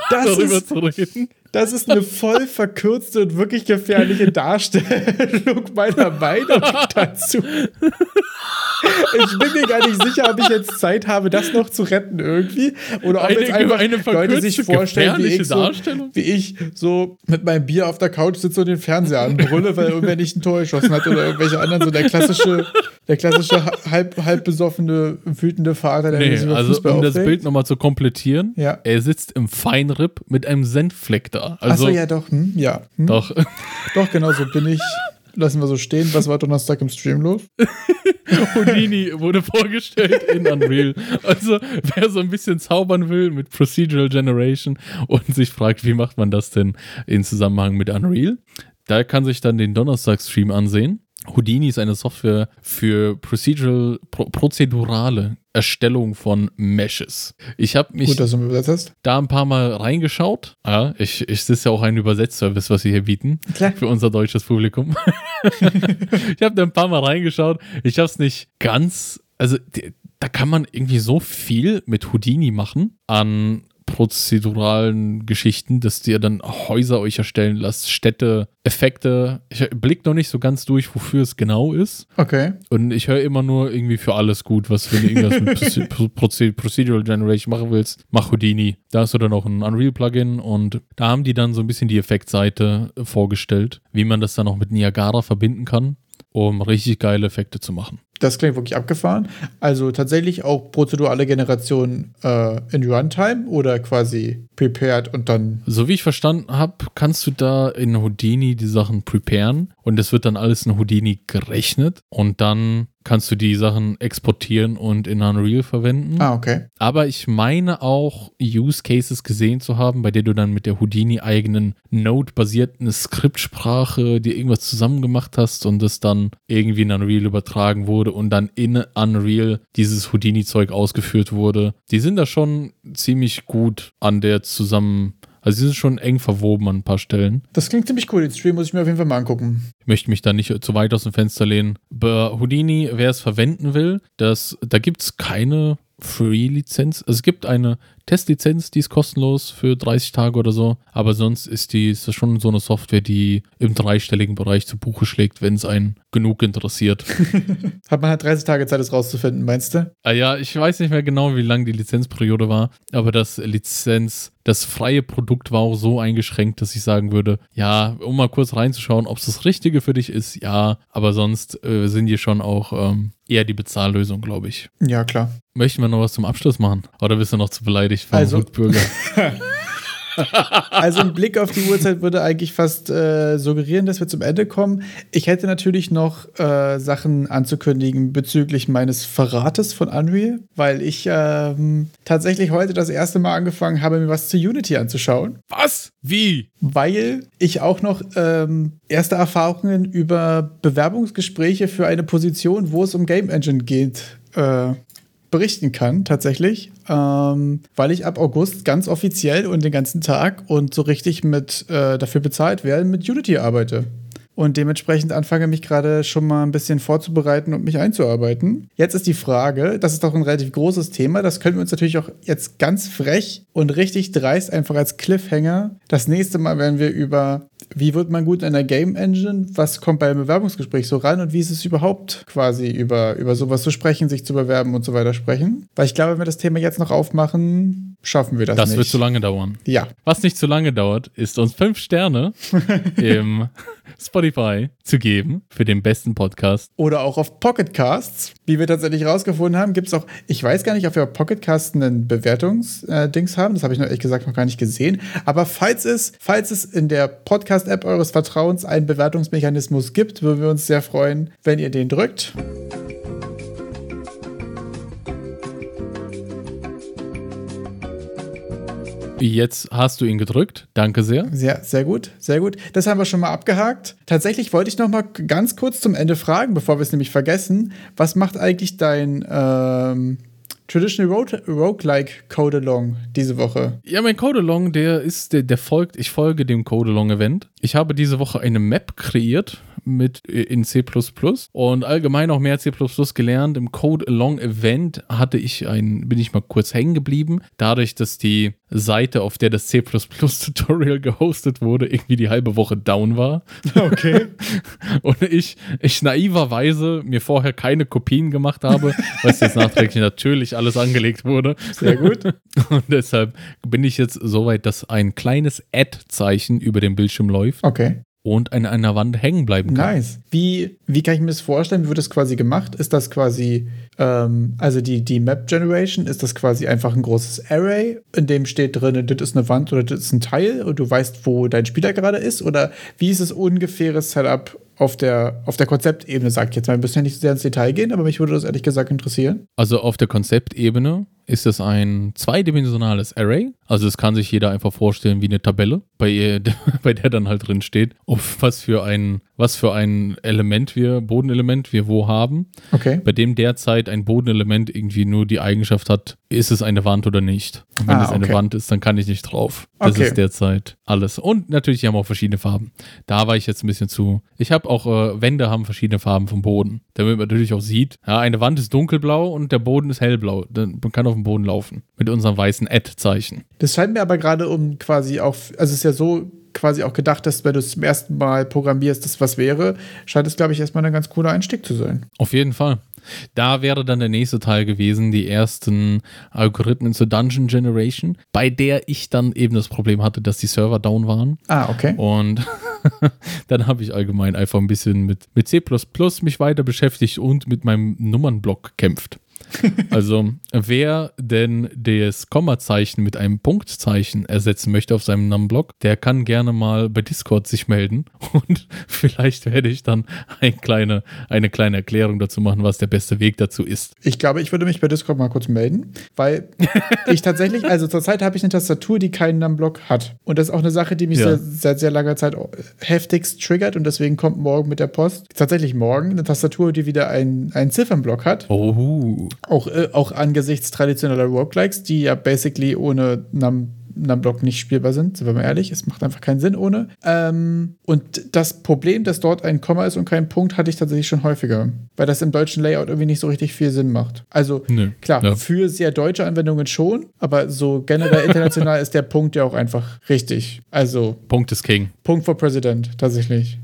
darüber zu reden. Das ist eine voll verkürzte und wirklich gefährliche Darstellung meiner Meinung dazu. Ich bin mir gar nicht sicher, ob ich jetzt Zeit habe, das noch zu retten irgendwie. Oder ob jetzt einfach Leute sich vorstellen, wie ich so mit meinem Bier auf der Couch sitze und den Fernseher anbrülle, weil irgendwer nicht ein Tor geschossen hat oder irgendwelche anderen. So der klassische halb besoffene, wütende Vater, der sich über Fußball aufregt. Das Bild nochmal zu komplettieren, ja. Er sitzt im Feinripp mit einem Senffleck da. Also, achso, ja doch. Doch, genau so bin ich. Lassen wir so stehen. Was war Donnerstag im Stream los? Houdini wurde vorgestellt in Unreal. Also, wer so ein bisschen zaubern will mit Procedural Generation und sich fragt, wie macht man das denn in Zusammenhang mit Unreal, da kann sich dann den Donnerstag-Stream ansehen. Houdini ist eine Software für prozedurale Erstellung von Meshes. Ich habe mich da ein paar Mal reingeschaut. Ja, es ist ja auch ein Übersetzservice, was wir hier bieten. Klar. Für unser deutsches Publikum. Ich habe da ein paar Mal reingeschaut. Ich habe es nicht ganz, also da kann man irgendwie so viel mit Houdini machen an prozeduralen Geschichten, dass ihr dann Häuser euch erstellen lasst, Städte, Effekte. Ich blick noch nicht so ganz durch, wofür es genau ist. Okay. Und ich höre immer nur irgendwie für alles gut, was wenn du irgendwas mit Procedural Generation machen willst, mach Houdini. Da hast du dann auch ein Unreal-Plugin und da haben die dann so ein bisschen die Effektseite vorgestellt, wie man das dann auch mit Niagara verbinden kann, um richtig geile Effekte zu machen. Das klingt wirklich abgefahren. Also tatsächlich auch prozedurale Generation in Runtime oder quasi prepared und dann... So wie ich verstanden habe, kannst du da in Houdini die Sachen preparen und das wird dann alles in Houdini gerechnet und dann kannst du die Sachen exportieren und in Unreal verwenden. Ah, okay. Aber ich meine auch Use Cases gesehen zu haben, bei der du dann mit der Houdini-eigenen Node-basierten Skriptsprache dir irgendwas zusammen gemacht hast und das dann irgendwie in Unreal übertragen wurde und dann in Unreal dieses Houdini-Zeug ausgeführt wurde. Die sind da schon ziemlich gut an der zusammen... Also sie sind schon eng verwoben an ein paar Stellen. Das klingt ziemlich cool. Den Stream muss ich mir auf jeden Fall mal angucken. Ich möchte mich da nicht zu weit aus dem Fenster lehnen. Bei Houdini, wer es verwenden will, da gibt es keine Free-Lizenz. Also es gibt eine Testlizenz, die ist kostenlos für 30 Tage oder so. Aber sonst ist das schon so eine Software, die im 3-stelligen Bereich zu Buche schlägt, wenn es einen genug interessiert. Hat man halt 30 Tage Zeit, es rauszufinden, meinst du? Ah ja, ich weiß nicht mehr genau, wie lang die Lizenzperiode war. Aber das freie Produkt war auch so eingeschränkt, dass ich sagen würde, ja, um mal kurz reinzuschauen, ob es das Richtige für dich ist, ja. Aber sonst sind hier schon auch eher die Bezahllösung, glaube ich. Ja, klar. Möchten wir noch was zum Abschluss machen? Oder bist du noch zu beleidigt vom Wutbürger? Also ein Blick auf die Uhrzeit würde eigentlich fast suggerieren, dass wir zum Ende kommen. Ich hätte natürlich noch Sachen anzukündigen bezüglich meines Verrates von Unreal, weil ich tatsächlich heute das erste Mal angefangen habe, mir was zu Unity anzuschauen. Was? Wie? Weil ich auch noch erste Erfahrungen über Bewerbungsgespräche für eine Position, wo es um Game Engine geht, berichten kann, tatsächlich, weil ich ab August ganz offiziell und den ganzen Tag und so richtig mit dafür bezahlt werde, mit Unity arbeite. und dementsprechend anfange, mich gerade schon mal ein bisschen vorzubereiten und mich einzuarbeiten. Jetzt ist die Frage, das ist doch ein relativ großes Thema, das können wir uns natürlich auch jetzt ganz frech und richtig dreist einfach als Cliffhanger. Das nächste Mal werden wir über, wie wird man gut in der Game Engine, was kommt beim Bewerbungsgespräch so ran und wie ist es überhaupt quasi über sowas zu sprechen, sich zu bewerben und so weiter sprechen. Weil ich glaube, wenn wir das Thema jetzt noch aufmachen, schaffen wir das nicht. Das wird zu lange dauern. Ja. Was nicht zu lange dauert, ist uns 5 Sterne im Spotify zu geben für den besten Podcast. Oder auch auf Pocketcasts. Wie wir tatsächlich rausgefunden haben, gibt es auch, ich weiß gar nicht, ob wir auf Pocketcasts einen Bewertungsdings haben. Das habe ich noch ehrlich gesagt noch gar nicht gesehen. Aber falls es in der Podcast-App eures Vertrauens einen Bewertungsmechanismus gibt, würden wir uns sehr freuen, wenn ihr den drückt. Jetzt hast du ihn gedrückt. Danke sehr. Sehr, sehr gut, sehr gut. Das haben wir schon mal abgehakt. Tatsächlich wollte ich noch mal ganz kurz zum Ende fragen, bevor wir es nämlich vergessen. Was macht eigentlich dein Traditional Roguelike Code-Along diese Woche? Ja, mein Code-Along, ich folge dem Code-Along-Event. Ich habe diese Woche eine Map kreiert mit in C++ und allgemein auch mehr C++ gelernt. Im Code-Along-Event bin ich mal kurz hängen geblieben. Dadurch, dass die Seite, auf der das C++-Tutorial gehostet wurde, irgendwie die halbe Woche down war. Okay. Und ich naiverweise mir vorher keine Kopien gemacht habe, was jetzt nachträglich natürlich alles angelegt wurde. Sehr gut. Und deshalb bin ich jetzt so weit, dass ein kleines Ad-Zeichen über dem Bildschirm läuft. Okay. Und an einer Wand hängen bleiben kann. Nice. Wie kann ich mir das vorstellen? Wie wird das quasi gemacht? Ist das quasi, also die Map-Generation, ist das quasi einfach ein großes Array, in dem steht drin, das ist eine Wand oder das ist ein Teil und du weißt, wo dein Spieler gerade ist? Oder wie ist das ungefähre Setup auf der Konzeptebene, sag ich jetzt mal? Wir müssen ja nicht so sehr ins Detail gehen, aber mich würde das ehrlich gesagt interessieren. Also auf der Konzeptebene ist das ein zweidimensionales Array. Also es kann sich jeder einfach vorstellen wie eine Tabelle, bei der dann halt drin steht, auf was für ein Bodenelement wir wo haben. Okay. Bei dem derzeit ein Bodenelement irgendwie nur die Eigenschaft hat, ist es eine Wand oder nicht. Und wenn es eine Wand ist, dann kann ich nicht drauf. Das ist derzeit alles. Und natürlich, die haben auch verschiedene Farben. Da war ich jetzt ein bisschen zu. Ich habe auch, Wände haben verschiedene Farben vom Boden. Damit man natürlich auch sieht, ja, eine Wand ist dunkelblau und der Boden ist hellblau. Man kann auf dem Boden laufen. Mit unserem weißen Ad-Zeichen. Das scheint mir aber gerade also es ist ja so quasi auch gedacht, dass wenn du es zum ersten Mal programmierst, das was wäre, scheint es, glaube ich, erstmal ein ganz cooler Einstieg zu sein. Auf jeden Fall. Da wäre dann der nächste Teil gewesen, die ersten Algorithmen zur Dungeon Generation, bei der ich dann eben das Problem hatte, dass die Server down waren. Ah, okay. Und dann habe ich allgemein einfach ein bisschen mit C++ mich weiter beschäftigt und mit meinem Nummernblock gekämpft. Also, wer denn das Kommazeichen mit einem Punktzeichen ersetzen möchte auf seinem Numblock, der kann gerne mal bei Discord sich melden und vielleicht werde ich dann eine kleine Erklärung dazu machen, was der beste Weg dazu ist. Ich glaube, ich würde mich bei Discord mal kurz melden, weil ich tatsächlich, also zurzeit habe ich eine Tastatur, die keinen Numblock hat. Und das ist auch eine Sache, die mich seit sehr langer Zeit heftigst triggert und deswegen kommt morgen mit der Post, tatsächlich morgen, eine Tastatur, die wieder einen Ziffernblock hat. Oh. Auch angesichts traditioneller Roguelikes, die ja basically ohne Numblock nicht spielbar sind wir mal ehrlich, es macht einfach keinen Sinn ohne. Und das Problem, dass dort ein Komma ist und kein Punkt, hatte ich tatsächlich schon häufiger, weil das im deutschen Layout irgendwie nicht so richtig viel Sinn macht. Also für sehr deutsche Anwendungen schon, aber so generell international ist der Punkt ja auch einfach richtig. Also Punkt ist King. Punkt for President, tatsächlich.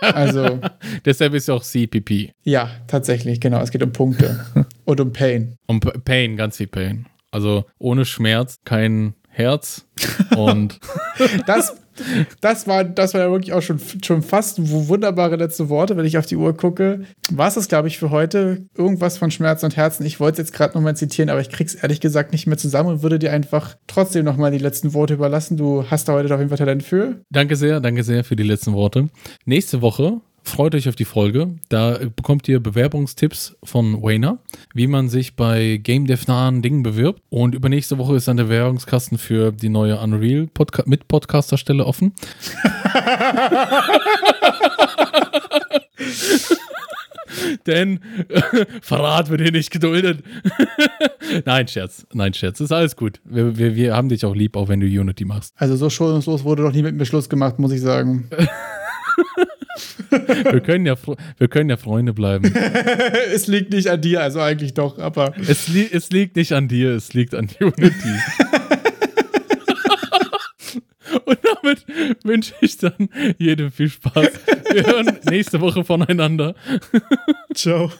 Also deshalb ist ja auch CPP. Ja, tatsächlich, genau. Es geht um Punkte und um Pain. Um Pain, ganz viel Pain. Also ohne Schmerz kein Herz und das war ja wirklich auch schon fast wunderbare letzte Worte, wenn ich auf die Uhr gucke. War es das, glaube ich, für heute? Irgendwas von Schmerz und Herzen. Ich wollte es jetzt gerade nochmal zitieren, aber ich krieg's ehrlich gesagt nicht mehr zusammen und würde dir einfach trotzdem nochmal die letzten Worte überlassen. Du hast da heute auf jeden Fall Talent für. Danke sehr für die letzten Worte. Nächste Woche freut euch auf die Folge. Da bekommt ihr Bewerbungstipps von Wayner, wie man sich bei GameDev-nahen Dingen bewirbt. Und übernächste Woche ist dann der Bewerbungskasten für die neue Unreal mit Podcasterstelle offen. Denn Verrat wird hier nicht geduldet. Nein, Scherz. Ist alles gut. Wir haben dich auch lieb, auch wenn du Unity machst. Also so schonungslos wurde doch nie mit mir Schluss gemacht, muss ich sagen. Wir können ja Freunde bleiben. Es liegt nicht an dir, also eigentlich doch, aber... Es liegt nicht an dir, es liegt an Unity. Und damit wünsche ich dann jedem viel Spaß. Wir hören nächste Woche voneinander. Ciao.